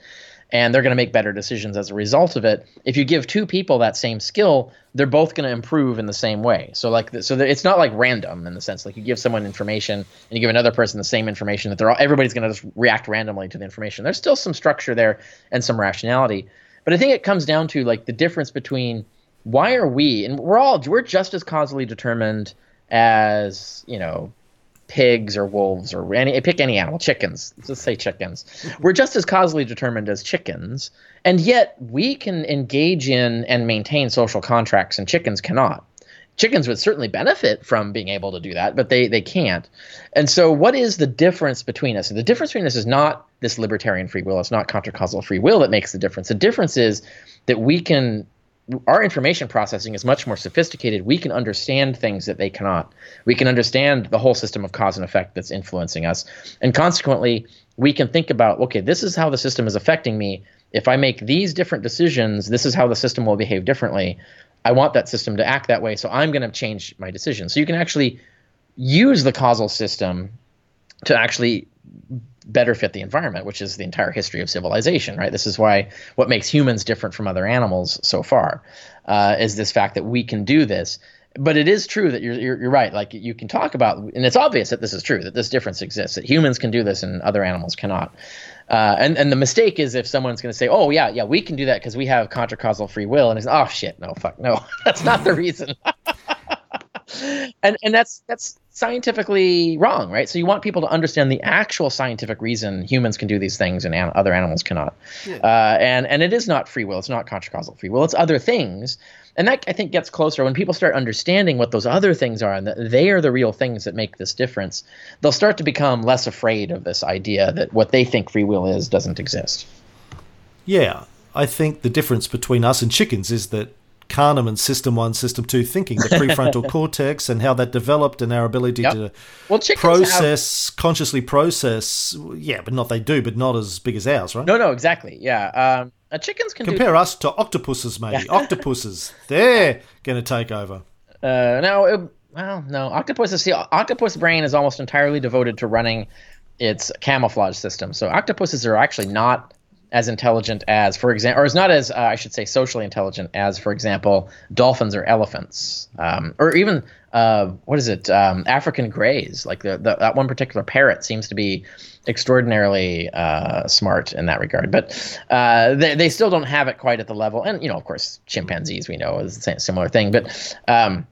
and they're going to make better decisions as a result of it. If you give two people that same skill, they're both going to improve in the same way. So like, the, so it's not like random in the sense, like you give someone information and you give another person the same information, that they're all, everybody's going to just react randomly to the information. There's still some structure there and some rationality. But I think it comes down to like the difference between why are we, and we're all, we're just as causally determined as, you know, pigs or wolves or any, pick any animal, chickens, let's say chickens. We're just as causally determined as chickens, and yet we can engage in and maintain social contracts and chickens cannot. Chickens would certainly benefit from being able to do that, but they, they can't. And so what is the difference between us? And the difference between us is not this libertarian free will. It's not contracausal free will that makes the difference. The difference is that we can – our information processing is much more sophisticated. We can understand things that they cannot. We can understand the whole system of cause and effect that's influencing us. And consequently, we can think about, okay, this is how the system is affecting me. If I make these different decisions, this is how the system will behave differently. I want that system to act that way, so I'm going to change my decision. So you can actually use the causal system to actually better fit the environment, which is the entire history of civilization, right? This is why what makes humans different from other animals so far uh, is this fact that we can do this. But it is true that you're, you're you're right. Like you can talk about, and it's obvious that this is true, that this difference exists, that humans can do this and other animals cannot. Uh, and, and the mistake is if someone's going to say, oh, yeah, yeah, we can do that because we have contracausal free will. And it's, oh, shit, no, fuck, no. That's not the reason. and and that's that's scientifically wrong, right? So you want people to understand the actual scientific reason humans can do these things and an- other animals cannot. Yeah. Uh, and, and it is not free will. It's not contracausal free will. It's other things. And that, I think, gets closer. When people start understanding what those other things are and that they are the real things that make this difference, they'll start to become less afraid of this idea that what they think free will is doesn't exist. Yeah. I think the difference between us and chickens is that Kahneman's system one, system two thinking, the prefrontal cortex and how that developed and our ability yep. to well, process, have... consciously process. Yeah, but not they do, but not as big as ours, right? No, no, exactly. Yeah. Um, Uh, chickens can compare do- us to octopuses, maybe. Octopuses, they're going to take over. Uh, no, it, well, no. Octopuses, see, octopus brain is almost entirely devoted to running its camouflage system. So octopuses are actually not as intelligent as, for example, or is not as, uh, I should say, socially intelligent as, for example, dolphins or elephants, um, or even uh, what is it, um, African greys. Like the, the, that one particular parrot seems to be extraordinarily uh, smart in that regard, but uh, they they still don't have it quite at the level. And you know, of course, chimpanzees we know is a similar thing, but um,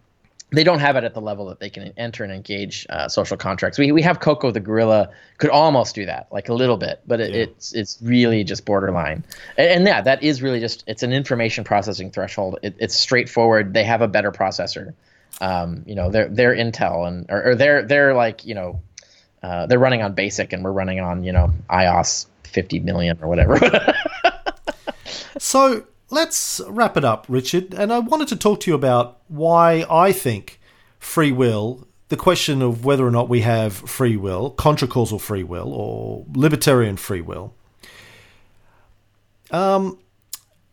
they don't have it at the level that they can enter and engage uh, social contracts. We we have Coco the gorilla could almost do that, like a little bit, but it, yeah. it's it's really just borderline. And, and yeah, that is really just it's an information processing threshold. It, it's straightforward. They have a better processor. Um, you know, their their Intel and or, or their their like you know. Uh, they're running on BASIC, and we're running on, you know, iOS fifty million or whatever. So let's wrap it up, Richard. And I wanted to talk to you about why I think free will, the question of whether or not we have free will, contracausal free will or libertarian free will. Um,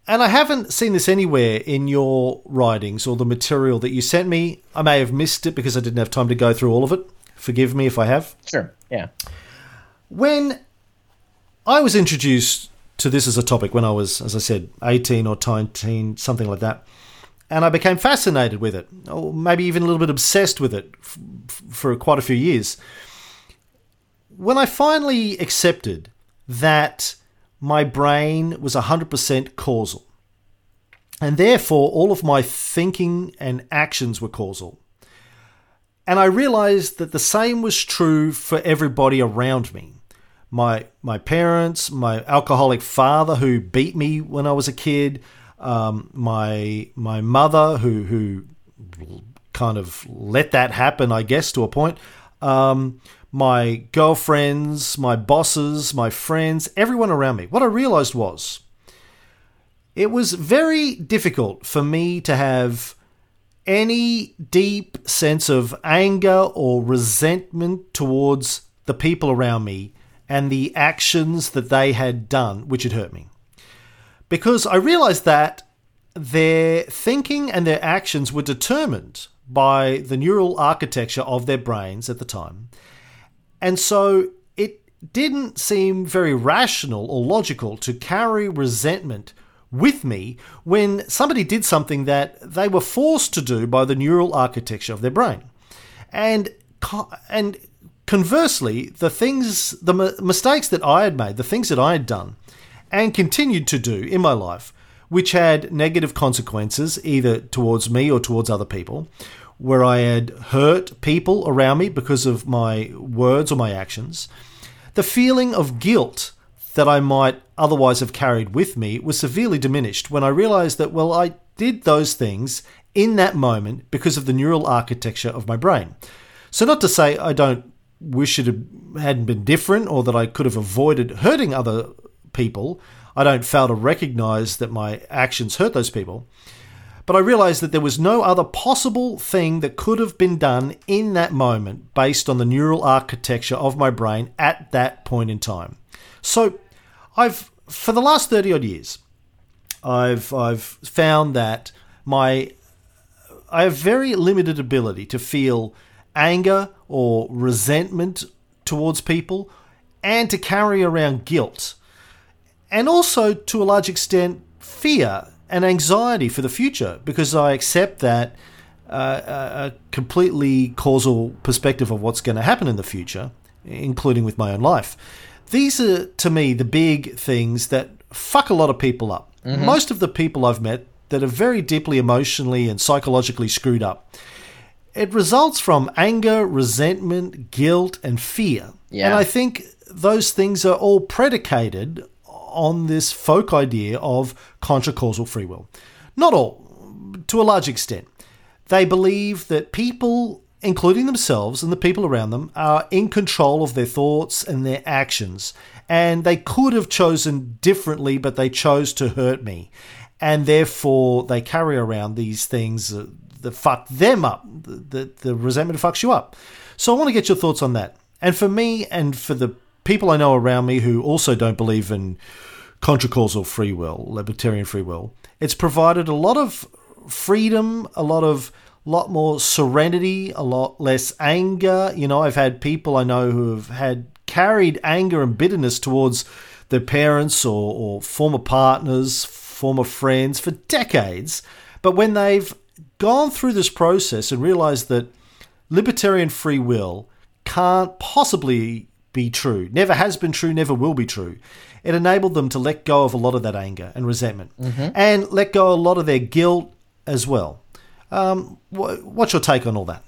and I haven't seen this anywhere in your writings or the material that you sent me. I may have missed it because I didn't have time to go through all of it. Forgive me if I have. Sure, yeah. When I was introduced to this as a topic when I was, as I said, eighteen or nineteen, something like that, and I became fascinated with it, or maybe even a little bit obsessed with it f- for quite a few years. When I finally accepted that my brain was one hundred percent causal, and therefore all of my thinking and actions were causal, and I realized that the same was true for everybody around me. My my parents, my alcoholic father who beat me when I was a kid, um, my my mother who who kind of let that happen, I guess, to a point. Um, my girlfriends, my bosses, my friends, everyone around me. What I realized was it was very difficult for me to have any deep sense of anger or resentment towards the people around me and the actions that they had done, which had hurt me. Because I realized that their thinking and their actions were determined by the neural architecture of their brains at the time. And so it didn't seem very rational or logical to carry resentment with me when somebody did something that they were forced to do by the neural architecture of their brain. And and conversely, the things, the mistakes that I had made, the things that I had done and continued to do in my life, which had negative consequences either towards me or towards other people, where I had hurt people around me because of my words or my actions, the feeling of guilt that I might otherwise have carried with me was severely diminished when I realized that, well, I did those things in that moment because of the neural architecture of my brain. So not to say I don't wish it hadn't been different or that I could have avoided hurting other people. I don't fail to recognize that my actions hurt those people. But I realized that there was no other possible thing that could have been done in that moment based on the neural architecture of my brain at that point in time. So I've, for the last thirty odd years, I've I've found that my I have very limited ability to feel anger or resentment towards people and to carry around guilt, and also to a large extent fear and anxiety for the future, because I accept that uh, a completely causal perspective of what's going to happen in the future, including with my own life. These are, to me, the big things that fuck a lot of people up. Mm-hmm. Most of the people I've met that are very deeply emotionally and psychologically screwed up, it results from anger, resentment, guilt, and fear. Yeah. And I think those things are all predicated on this folk idea of contra-causal free will. Not all, to a large extent. They believe that people, including themselves and the people around them, are in control of their thoughts and their actions. And they could have chosen differently, but they chose to hurt me. And therefore, they carry around these things that fuck them up. The, the, the resentment fucks you up. So I want to get your thoughts on that. And for me and for the people I know around me who also don't believe in contra-causal free will, libertarian free will, it's provided a lot of freedom, a lot of lot more serenity, a lot less anger. You know, I've had people I know who have had carried anger and bitterness towards their parents or, or former partners, former friends for decades. But when they've gone through this process and realized that libertarian free will can't possibly be true, never has been true, never will be true, it enabled them to let go of a lot of that anger and resentment, mm-hmm. and let go of a lot of their guilt as well. Um, wh- what's your take on all that?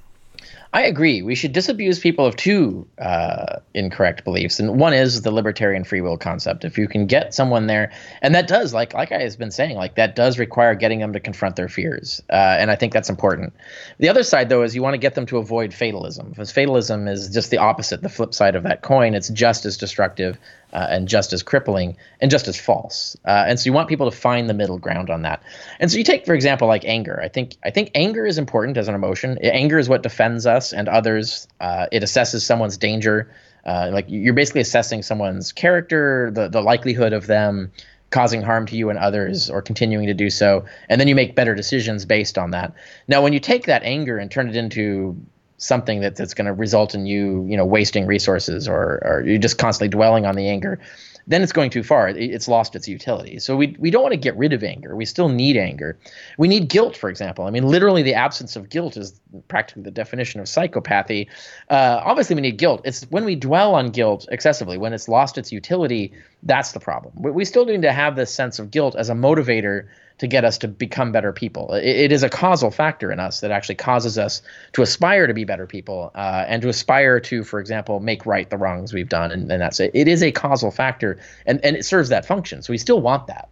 I agree. We should disabuse people of two uh, incorrect beliefs, and one is the libertarian free will concept. If you can get someone there, and that does, like like I have been saying, like that does require getting them to confront their fears, uh, and I think that's important. The other side, though, is you want to get them to avoid fatalism, because fatalism is just the opposite, the flip side of that coin. It's just as destructive uh, and just as crippling and just as false, uh, and so you want people to find the middle ground on that. And so you take, for example, like anger. I think I think anger is important as an emotion. Anger is what defends us and others. Uh, it assesses someone's danger. Uh, like you're basically assessing someone's character, the, the likelihood of them causing harm to you and others or continuing to do so. And then you make better decisions based on that. Now, when you take that anger and turn it into something that, that's going to result in you, you know, wasting resources or, or you're just constantly dwelling on the anger, then it's going too far. It's lost its utility. So we we don't want to get rid of anger. We still need anger. We need guilt, for example. I mean, literally the absence of guilt is practically the definition of psychopathy. Uh, obviously, we need guilt. It's when we dwell on guilt excessively, when it's lost its utility, that's the problem. We still need to have this sense of guilt as a motivator to get us to become better people. It, it is a causal factor in us that actually causes us to aspire to be better people uh, and to aspire to, for example, make right the wrongs we've done. And, and that's it. It is a causal factor, and, and it serves that function. So we still want that.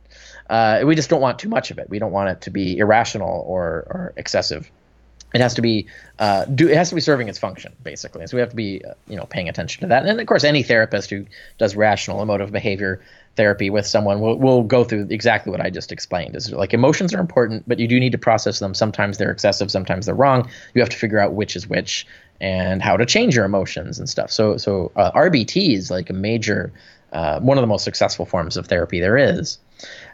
Uh, we just don't want too much of it. We don't want it to be irrational or, or excessive. It has to be uh, do. It has to be serving its function, basically. So we have to be, uh, you know, paying attention to that. And of course, any therapist who does rational emotive behavior therapy with someone will will go through exactly what I just explained. Is like emotions are important, but you do need to process them. Sometimes they're excessive, sometimes they're wrong. You have to figure out which is which and how to change your emotions and stuff. So so uh, R B T is like a major, uh, one of the most successful forms of therapy there is.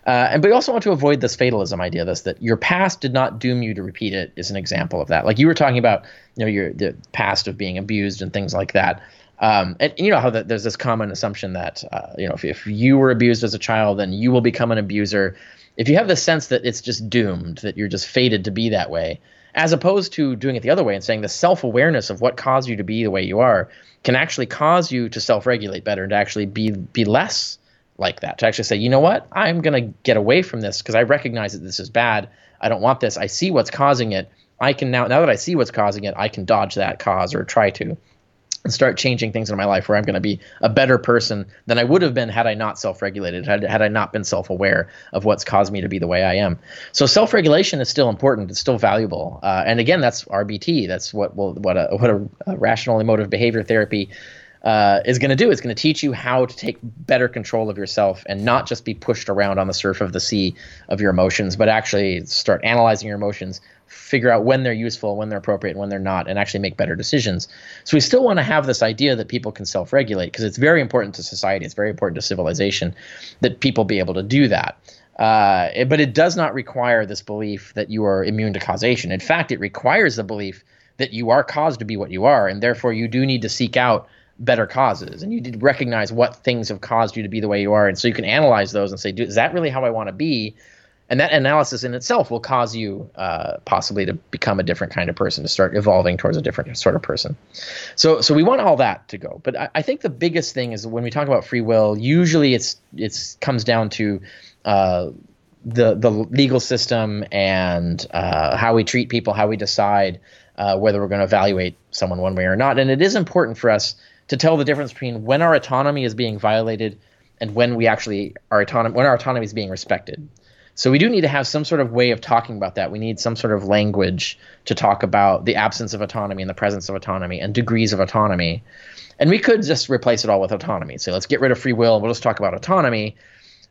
Uh, and but we also want to avoid this fatalism idea, this that your past did not doom you to repeat it is an example of that. Like you were talking about, you know, your the past of being abused and things like that. Um, and you know how the, there's this common assumption that, uh, you know, if, if you were abused as a child, then you will become an abuser. If you have the sense that it's just doomed, that you're just fated to be that way, as opposed to doing it the other way and saying the self-awareness of what caused you to be the way you are can actually cause you to self-regulate better and to actually be be less like that, to actually say, you know what, I'm going to get away from this because I recognize that this is bad. I don't want this. I see what's causing it. I can now, now that I see what's causing it, I can dodge that cause or try to and start changing things in my life where I'm going to be a better person than I would have been had I not self-regulated, had, had I not been self-aware of what's caused me to be the way I am. So self-regulation is still important. It's still valuable. Uh, and again, that's R B T. That's what will what a, what a, a rational emotive behavior therapy uh, is going to do. It's going to teach you how to take better control of yourself and not just be pushed around on the surf of the sea of your emotions, but actually start analyzing your emotions, figure out when they're useful, when they're appropriate, and when they're not, and actually make better decisions. So we still want to have this idea that people can self-regulate because it's very important to society. It's very important to civilization that people be able to do that. Uh, it, but it does not require this belief that you are immune to causation. In fact, it requires the belief that you are caused to be what you are, and therefore you do need to seek out better causes, and you did recognize what things have caused you to be the way you are, and so you can analyze those and say, is that really how I want to be? And that analysis in itself will cause you uh, possibly to become a different kind of person, to start evolving towards a different sort of person. So so we want all that to go. But I, I think the biggest thing is when we talk about free will, usually it's it's comes down to uh, the, the legal system and uh, how we treat people, how we decide uh, whether we're going to evaluate someone one way or not. And it is important for us to tell the difference between when our autonomy is being violated and when we actually are autonom- when our autonomy is being respected. So we do need to have some sort of way of talking about that. We need some sort of language to talk about the absence of autonomy and the presence of autonomy and degrees of autonomy. And we could just replace it all with autonomy. So let's get rid of free will and we'll just talk about autonomy.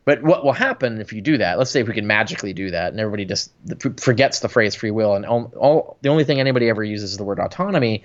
But what will happen if you do that? Let's say if we can magically do that and everybody just forgets the phrase free will and all, all the only thing anybody ever uses is the word autonomy.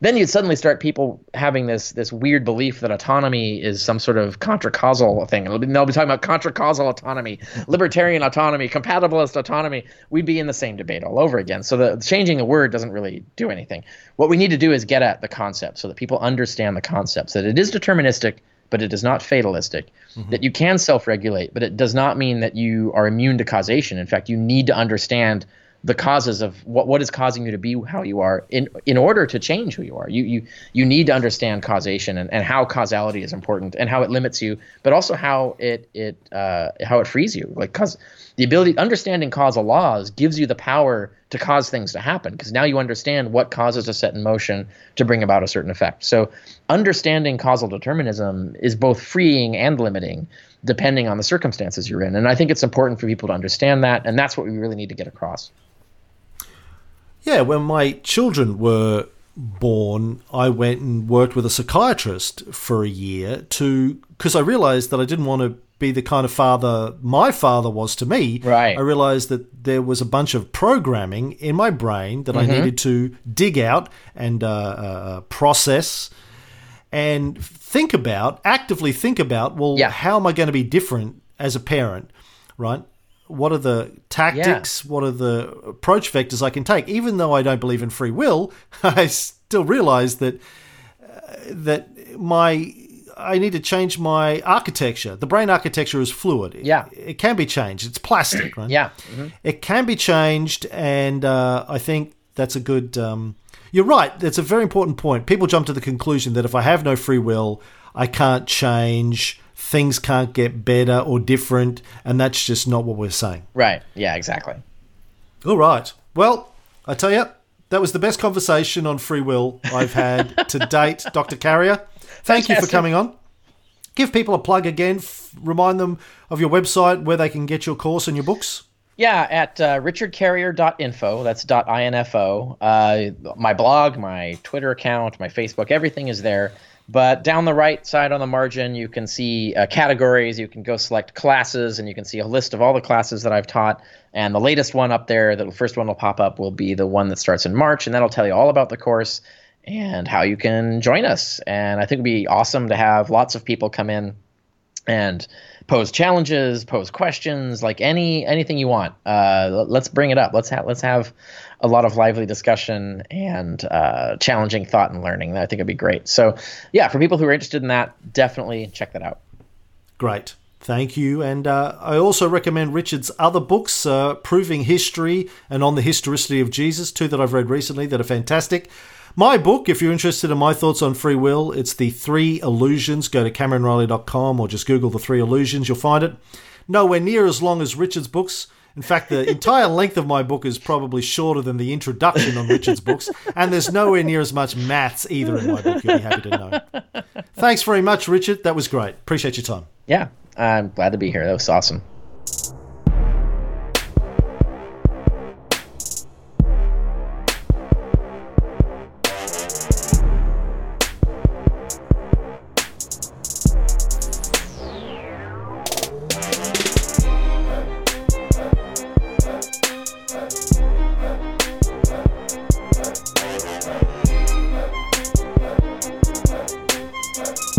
Then you'd suddenly start people having this this weird belief that autonomy is some sort of contracausal thing. And they'll be talking about contracausal autonomy, libertarian autonomy, compatibilist autonomy. We'd be in the same debate all over again. So the changing the word doesn't really do anything. What we need to do is get at the concept so that people understand the concept, so that it is deterministic, but it is not fatalistic, mm-hmm. that you can self-regulate, but it does not mean that you are immune to causation. In fact, you need to understand the causes of what, what is causing you to be how you are in in order to change who you are. You you you need to understand causation and, and how causality is important and how it limits you, but also how it it uh, how it frees you. Like cause the ability understanding causal laws gives you the power to cause things to happen because now you understand what causes are set in motion to bring about a certain effect. So understanding causal determinism is both freeing and limiting, depending on the circumstances you're in. And I think it's important for people to understand that, and that's what we really need to get across. Yeah, when my children were born, I went and worked with a psychiatrist for a year to because I realized that I didn't want to be the kind of father my father was to me. Right. I realized that there was a bunch of programming in my brain that mm-hmm. I needed to dig out and uh, uh, process and think about, actively think about, well, yeah. how am I going to be different as a parent, right? What are the tactics? Yeah. What are the approach vectors I can take? Even though I don't believe in free will, I still realize that uh, that my I need to change my architecture. The brain architecture is fluid. Yeah. It, it can be changed. It's plastic, right? Yeah. Mm-hmm. It can be changed, and uh, I think that's a good um, – you're right. That's a very important point. People jump to the conclusion that if I have no free will, I can't change – things can't get better or different, and that's just not what we're saying. Right. Yeah, exactly. All right. Well, I tell you, that was the best conversation on free will I've had to date, Doctor Carrier. Thank Fantastic. you for coming on. Give people a plug again. F- remind them of your website where they can get your course and your books. Yeah, at uh, richard carrier dot info, that's .info. Uh, my blog, my Twitter account, my Facebook, everything is there. But down the right side on the margin, you can see uh, categories. You can go select classes, and you can see a list of all the classes that I've taught. And the latest one up there, the first one will pop up, will be the one that starts in March. And that'll tell you all about the course and how you can join us. And I think it would be awesome to have lots of people come in and pose challenges, pose questions, like any anything you want. Uh, let's bring it up. Let's have let's have a lot of lively discussion and uh, challenging thought and learning. I think it'd be great. So, yeah, for people who are interested in that, definitely check that out. Great. Thank you. And uh, I also recommend Richard's other books, uh, Proving History and On the Historicity of Jesus, two that I've read recently that are fantastic. My book, if you're interested in my thoughts on free will, it's The Three Illusions. Go to Cameron Riley dot com or just Google The Three Illusions. You'll find it. Nowhere near as long as Richard's books. In fact, the entire length of my book is probably shorter than the introduction on Richard's books, and there's nowhere near as much maths either in my book, you'll be happy to know. Thanks very much, Richard. That was great. Appreciate your time. Yeah, I'm glad to be here. That was awesome. We'll be right back.